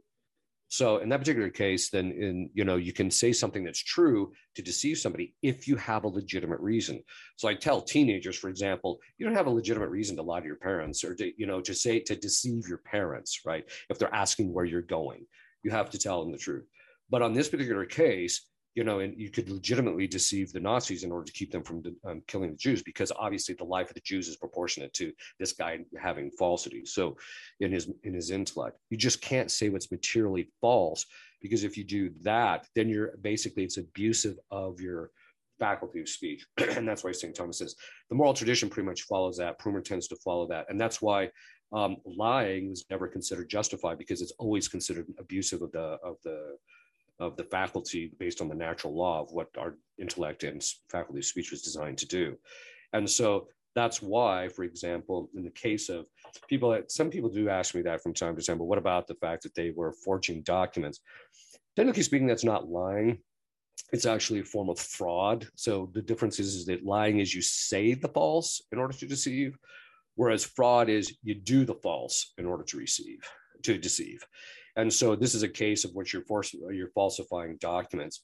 So in that particular case, then, you can say something that's true to deceive somebody if you have a legitimate reason. So I tell teenagers, for example, you don't have a legitimate reason to lie to your parents or to deceive your parents, right? If they're asking where you're going, you have to tell them the truth. But on this particular case, and you could legitimately deceive the Nazis in order to keep them from killing the Jews, because obviously the life of the Jews is proportionate to this guy having falsities. So in his intellect, you just can't say what's materially false, because if you do that, then you're basically, it's abusive of your faculty of speech. And that's why St. Thomas says the moral tradition pretty much follows that. Prumer tends to follow that. And that's why lying was never considered justified, because it's always considered abusive of the faculty based on the natural law of what our intellect and faculty of speech was designed to do. And so that's why, for example, in the case of people, some people do ask me that from time to time, but what about the fact that they were forging documents? Technically speaking, that's not lying. It's actually a form of fraud. So the difference is that lying is you say the false in order to deceive, whereas fraud is you do the false in order to deceive. And so this is a case of which you're falsifying documents,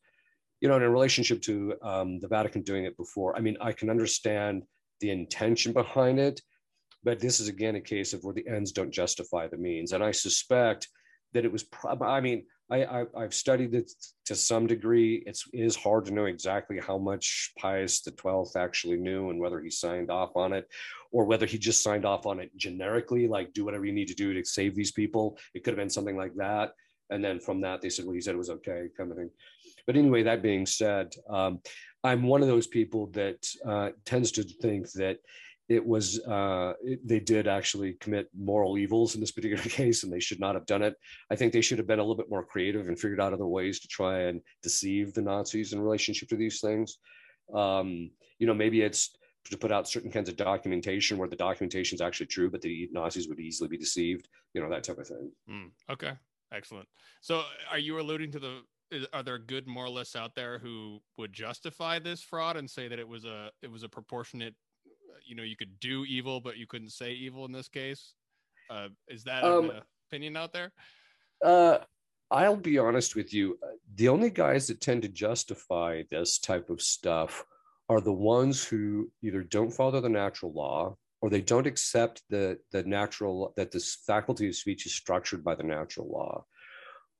and in relationship to the Vatican doing it before. I mean, I can understand the intention behind it, but this is again a case of where the ends don't justify the means. And I suspect that it was probably, I mean, I've studied it to some degree. It is hard to know exactly how much Pius XII actually knew and whether he signed off on it or whether he just signed off on it generically, like do whatever you need to do to save these people. It could have been something like that. And then from that, they said, well, he said it was okay, kind of thing. But anyway, that being said, I'm one of those people that tends to think that it was, they did actually commit moral evils in this particular case, and they should not have done it. I think they should have been a little bit more creative and figured out other ways to try and deceive the Nazis in relationship to these things. Maybe it's to put out certain kinds of documentation where the documentation is actually true, but the Nazis would easily be deceived, that type of thing. Okay, excellent. So are you alluding to are there good moralists out there who would justify this fraud and say that it was a proportionate, you could do evil, but you couldn't say evil in this case? Is that an opinion out there? I'll be honest with you. The only guys that tend to justify this type of stuff are the ones who either don't follow the natural law, or they don't accept that this faculty of speech is structured by the natural law,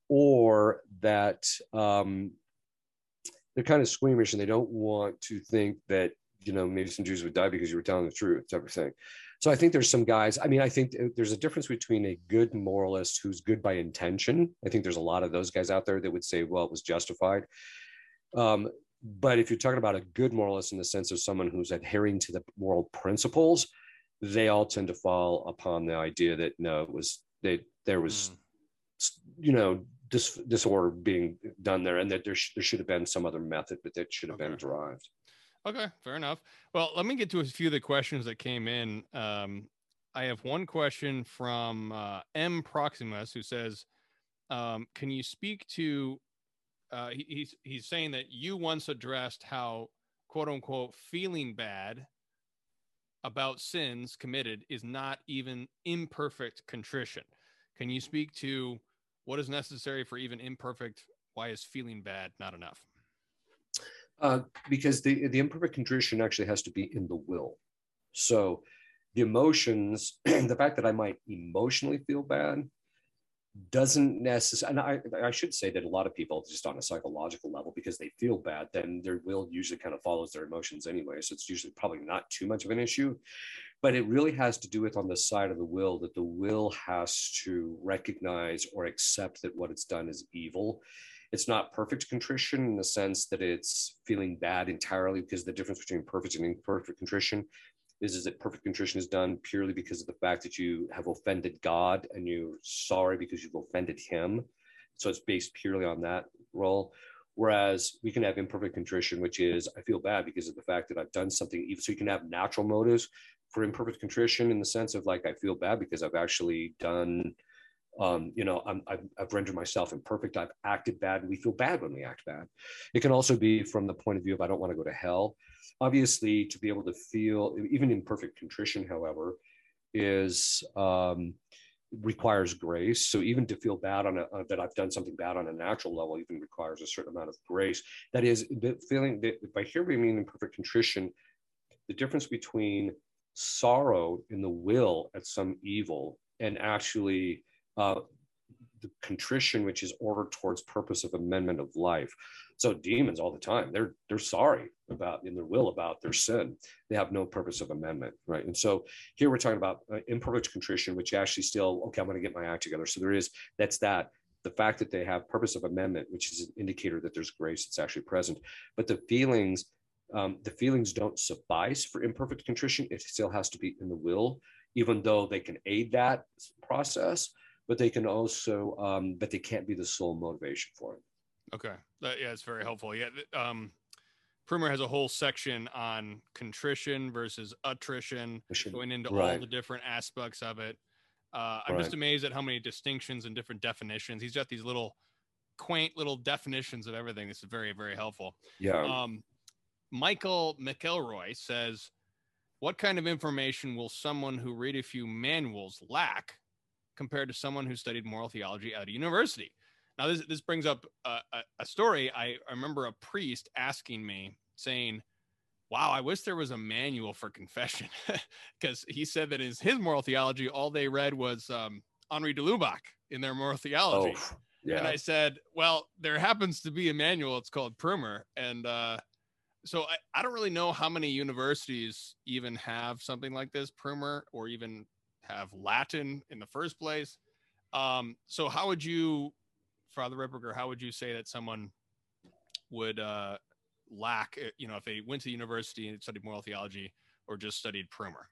or that they're kind of squeamish and they don't want to think that, maybe some Jews would die because you were telling the truth, type of thing. So I think there's some guys, I think there's a difference between a good moralist who's good by intention. I think there's a lot of those guys out there that would say, well, it was justified. But if you're talking about a good moralist in the sense of someone who's adhering to the moral principles, they all tend to fall upon the idea that, no, it was, there was, disorder being done there, and that there should have been some other method, but that should have been derived. Okay, fair enough. Well, let me get to a few of the questions that came in. I have one question from M. Proximus, who says, can you speak to, he's saying that you once addressed how, quote unquote, feeling bad about sins committed is not even imperfect contrition. Can you speak to what is necessary for even imperfect? Why is feeling bad not enough? Because the imperfect contrition actually has to be in the will. So the emotions, the fact that I might emotionally feel bad doesn't necessarily, and I should say that a lot of people just on a psychological level, because they feel bad, then their will usually kind of follows their emotions anyway. So it's usually probably not too much of an issue, but it really has to do with on the side of the will, that the will has to recognize or accept that what it's done is evil. It's not perfect contrition in the sense that it's feeling bad entirely, because the difference between perfect and imperfect contrition is that perfect contrition is done purely because of the fact that you have offended God and you're sorry because you've offended him. So it's based purely on that role. Whereas we can have imperfect contrition, which is I feel bad because of the fact that I've done something evil. So you can have natural motives for imperfect contrition in the sense of like, I feel bad because I've actually done I've rendered myself imperfect. I've acted bad, and we feel bad when we act bad. It can also be from the point of view of I don't want to go to hell. Obviously, to be able to feel even imperfect contrition, however, is requires grace. So even to feel bad on that I've done something bad on a natural level even requires a certain amount of grace. That is, the feeling that by here we mean imperfect contrition, the difference between sorrow in the will at some evil and actually the contrition, which is ordered towards purpose of amendment of life. So demons all the time, they're sorry about in their will about their sin. They have no purpose of amendment, right? And so here we're talking about imperfect contrition, which actually still, okay, I'm going to get my act together. So there is, that's that. The fact that they have purpose of amendment, which is an indicator that there's grace that's actually present. But the feelings don't suffice for imperfect contrition. It still has to be in the will, even though they can aid that process, but they can also, but they can't be the sole motivation for it. Okay. Yeah, it's very helpful. Yeah. Prumer has a whole section on contrition versus attrition, going into all the different aspects of it. I'm just amazed at how many distinctions and different definitions. He's got these little quaint little definitions of everything. This is very, very helpful. Yeah. Michael McElroy says, what kind of information will someone who read a few manuals lack compared to someone who studied moral theology at a university? Now, this brings up a story. I remember a priest asking me, saying, wow, I wish there was a manual for confession, because he said that in his moral theology, all they read was Henri de Lubac in their moral theology. Oh, yeah. And I said, well, there happens to be a manual. It's called Prumer. And so I don't really know how many universities even have something like this, Prumer, or even have Latin in the first place. So how would you, Father Ripperger, how would you say that someone would lack, you know, if they went to university and studied moral theology or just studied Prumer?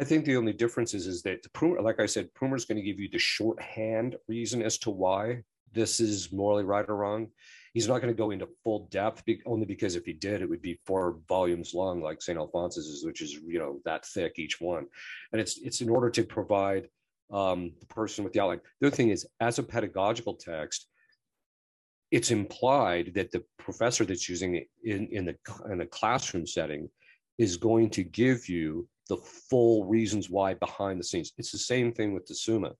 I think the only difference is that the Prumer, like I said, Prumer is going to give you the shorthand reason as to why this is morally right or wrong. He's not going to go into full depth, only because if he did, it would be 4 volumes long, like St. Alphonsus's, which is, you know, that thick, each one. And it's in order to provide the person with the outline. The other thing is, as a pedagogical text, it's implied that the professor that's using it in a classroom setting is going to give you the full reasons why behind the scenes. It's the same thing with the Summa.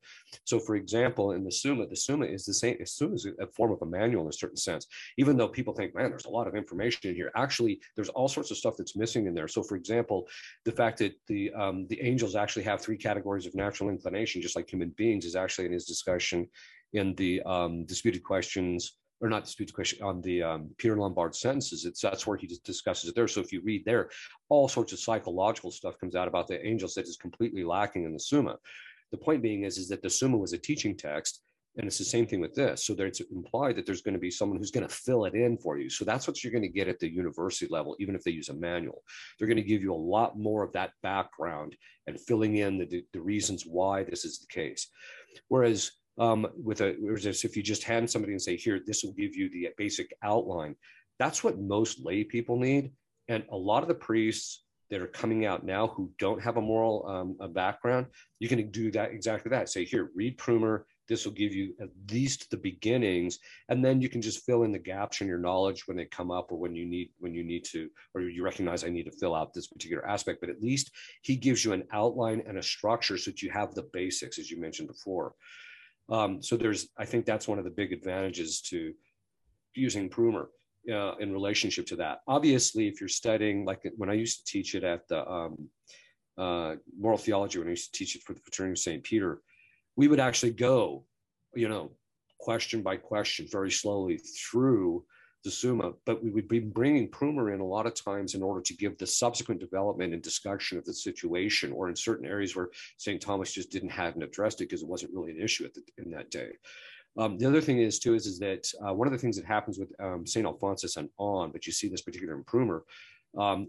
So for example, in the Summa is the same, as soon as a form of a manual in a certain sense, even though people think, man, there's a lot of information in here. Actually, there's all sorts of stuff that's missing in there. So for example, the fact that the angels actually have 3 categories of natural inclination, just like human beings, is actually in his discussion in the disputed questions, or not dispute question, on the Peter Lombard sentences. That's where he just discusses it there. So if you read there, all sorts of psychological stuff comes out about the angels that is completely lacking in the Summa. The point being is that the Summa was a teaching text, and it's the same thing with this. So that it's implied that there's going to be someone who's going to fill it in for you. So that's what you're going to get at the university level, even if they use a manual. They're going to give you a lot more of that background and filling in the reasons why this is the case. Whereas if you just hand somebody and say, here, this will give you the basic outline, that's what most lay people need. And a lot of the priests that are coming out now who don't have a moral background, you can do that, exactly that. Say, here, read Prumer. This will give you at least the beginnings, and then you can just fill in the gaps in your knowledge when they come up, or when you need to, or you recognize I need to fill out this particular aspect. But at least he gives you an outline and a structure so that you have the basics, as you mentioned before. So I think that's one of the big advantages to using Prumer in relationship to that. Obviously, if you're studying, like when I used to teach it at the moral theology, when I used to teach it for the Fraternity of Saint Peter, we would actually go, you know, question by question, very slowly through the Summa, but we would be bringing Prumer in a lot of times in order to give the subsequent development and discussion of the situation, or in certain areas where St. Thomas just hadn't addressed it because it wasn't really an issue in that day. The other thing is that one of the things that happens with St. Alphonsus and on, but you see this particular in Prumer, I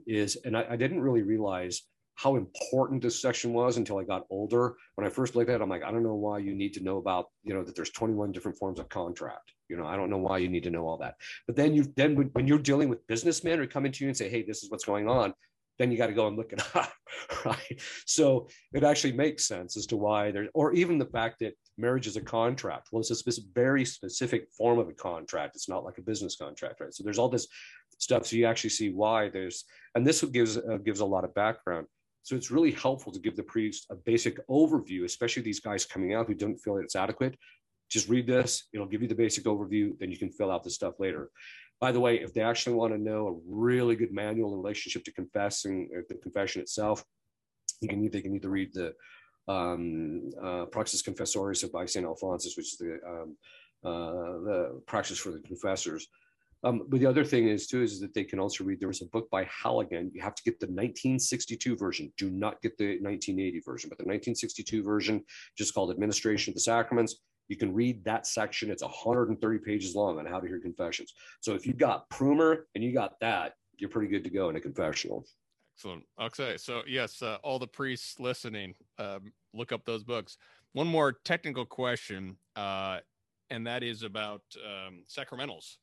didn't really realize how important this section was until I got older. When I first looked at it, I'm like, I don't know why you need to know about, you know, that there's 21 different forms of contract. You know, I don't know why you need to know all that. But then when you're dealing with businessmen who come into you and say, hey, this is what's going on, then you got to go and look it up, right? So it actually makes sense as to why or even the fact that marriage is a contract. Well, it's a very specific form of a contract. It's not like a business contract, right? So there's all this stuff. So you actually see why and this gives a lot of background. So it's really helpful to give the priest a basic overview, especially these guys coming out who don't feel that it's adequate. Just read this, it'll give you the basic overview, then you can fill out the stuff later. By the way, if they actually want to know a really good manual in relationship to confessing, or the confession itself, they can either read the Praxis Confessorius by St. Alphonsus, which is the praxis for the confessors. But the other thing is too, is that they can also read, there was a book by Halligan. You have to get the 1962 version. Do not get the 1980 version, but the 1962 version, just called Administration of the Sacraments. You can read that section. It's 130 pages long on how to hear confessions. So if you got Prumer and you got that, you're pretty good to go in a confessional. Excellent. Okay. So yes, all the priests listening, look up those books. One more technical question, and that is about sacramentals.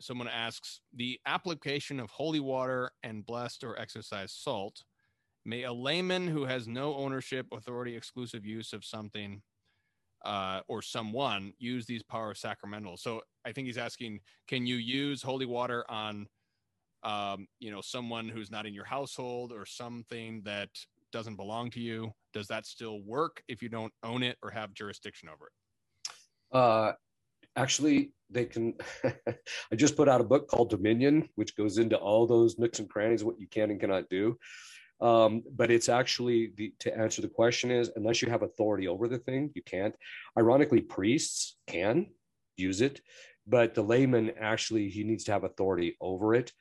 Someone asks, the application of holy water and blessed or exorcised salt, may a layman who has no ownership, authority, exclusive use of something or someone use these power of sacramentals? So I think he's asking, can you use holy water on, you know, someone who's not in your household or something that doesn't belong to you? Does that still work if you don't own it or have jurisdiction over it? Actually, they can. I just put out a book called Dominion, which goes into all those nooks and crannies, what you can and cannot do. But it's actually, to answer the question is, unless you have authority over the thing, you can't. Ironically, priests can use it, but the layman actually, he needs to have authority over it.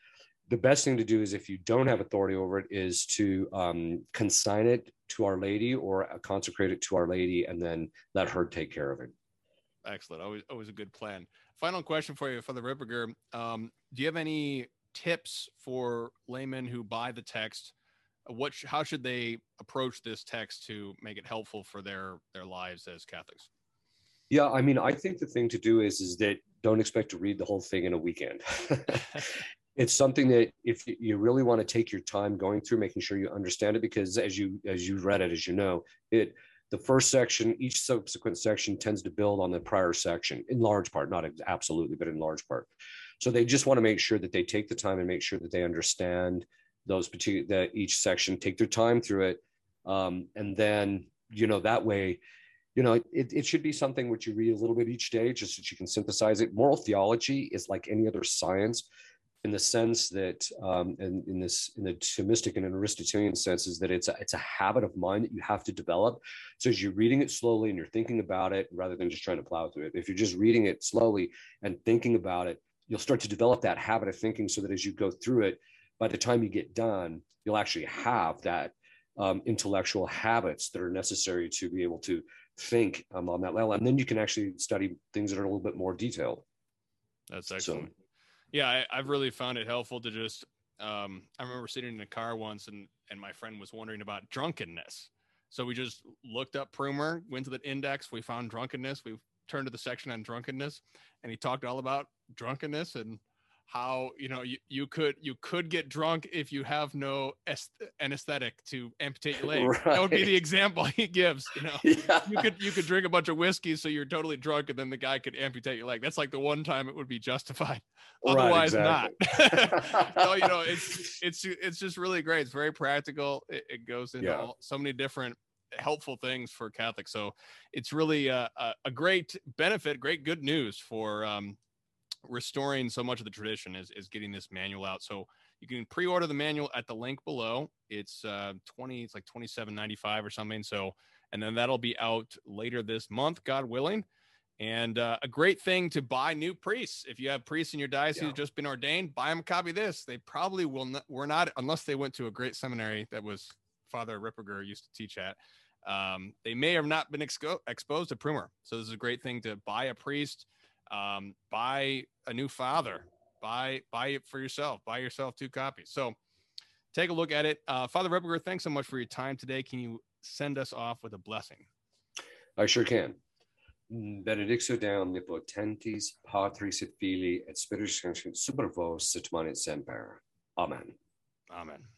The best thing to do is, if you don't have authority over it, is to consign it to Our Lady or consecrate it to Our Lady and then let her take care of it. Excellent. Always a good plan. Final question for you, Father Ripperger. Do you have any tips for laymen who buy the text? How should they approach this text to make it helpful for their lives as Catholics? Yeah, I mean, I think the thing to do is that don't expect to read the whole thing in a weekend. It's something that if you really want to take your time going through, making sure you understand it, because as you read it, as you know, the first section, each subsequent section tends to build on the prior section in large part, not absolutely, but in large part. So they just want to make sure that they take the time and make sure that they understand those particular, each section, take their time through it. And then, you know, that way, you know, it should be something which you read a little bit each day, just so that you can synthesize it. Moral theology is like any other science, in the sense that, in the Thomistic and Aristotelian sense, is that it's a habit of mind that you have to develop. So as you're reading it slowly and you're thinking about it, rather than just trying to plow through it, if you're just reading it slowly and thinking about it, you'll start to develop that habit of thinking, so that as you go through it, by the time you get done, you'll actually have that intellectual habits that are necessary to be able to think on that level. And then you can actually study things that are a little bit more detailed. That's excellent. So, yeah, I've really found it helpful to just, I remember sitting in a car once and my friend was wondering about drunkenness. So we just looked up Prumer, went to the index, we found drunkenness, we turned to the section on drunkenness, and he talked all about drunkenness and how, you know, you could get drunk if you have no anesthetic to amputate your leg. Right. That would be the example he gives. You know, yeah. you could drink a bunch of whiskey, so you're totally drunk, and then the guy could amputate your leg. That's like the one time it would be justified. Right, otherwise, exactly. Not. So, you know, it's just really great. It's very practical. It goes into so many different helpful things for Catholics. So it's really a great benefit, great good news for restoring so much of the tradition is getting this manual out. So you can pre-order the manual at the link below. It's it's like $27.95 or something. So, and then that'll be out later this month, God willing. And a great thing to buy new priests. If you have priests in your diocese who've just been ordained, buy them a copy of this. They probably were not, unless they went to a great seminary that was Father Ripperger used to teach at. They may have not been exposed to Prumer. So this is a great thing to buy a priest, buy a new father, buy it for yourself, buy yourself two copies. So take a look at it. Father Ripperger, thanks so much for your time today. Can you send us off with a blessing? I sure can. Benedictio Deum omnipotentis, Patris et Filii et Spiritus Sancti, super vos et manet semper. Amen. Amen.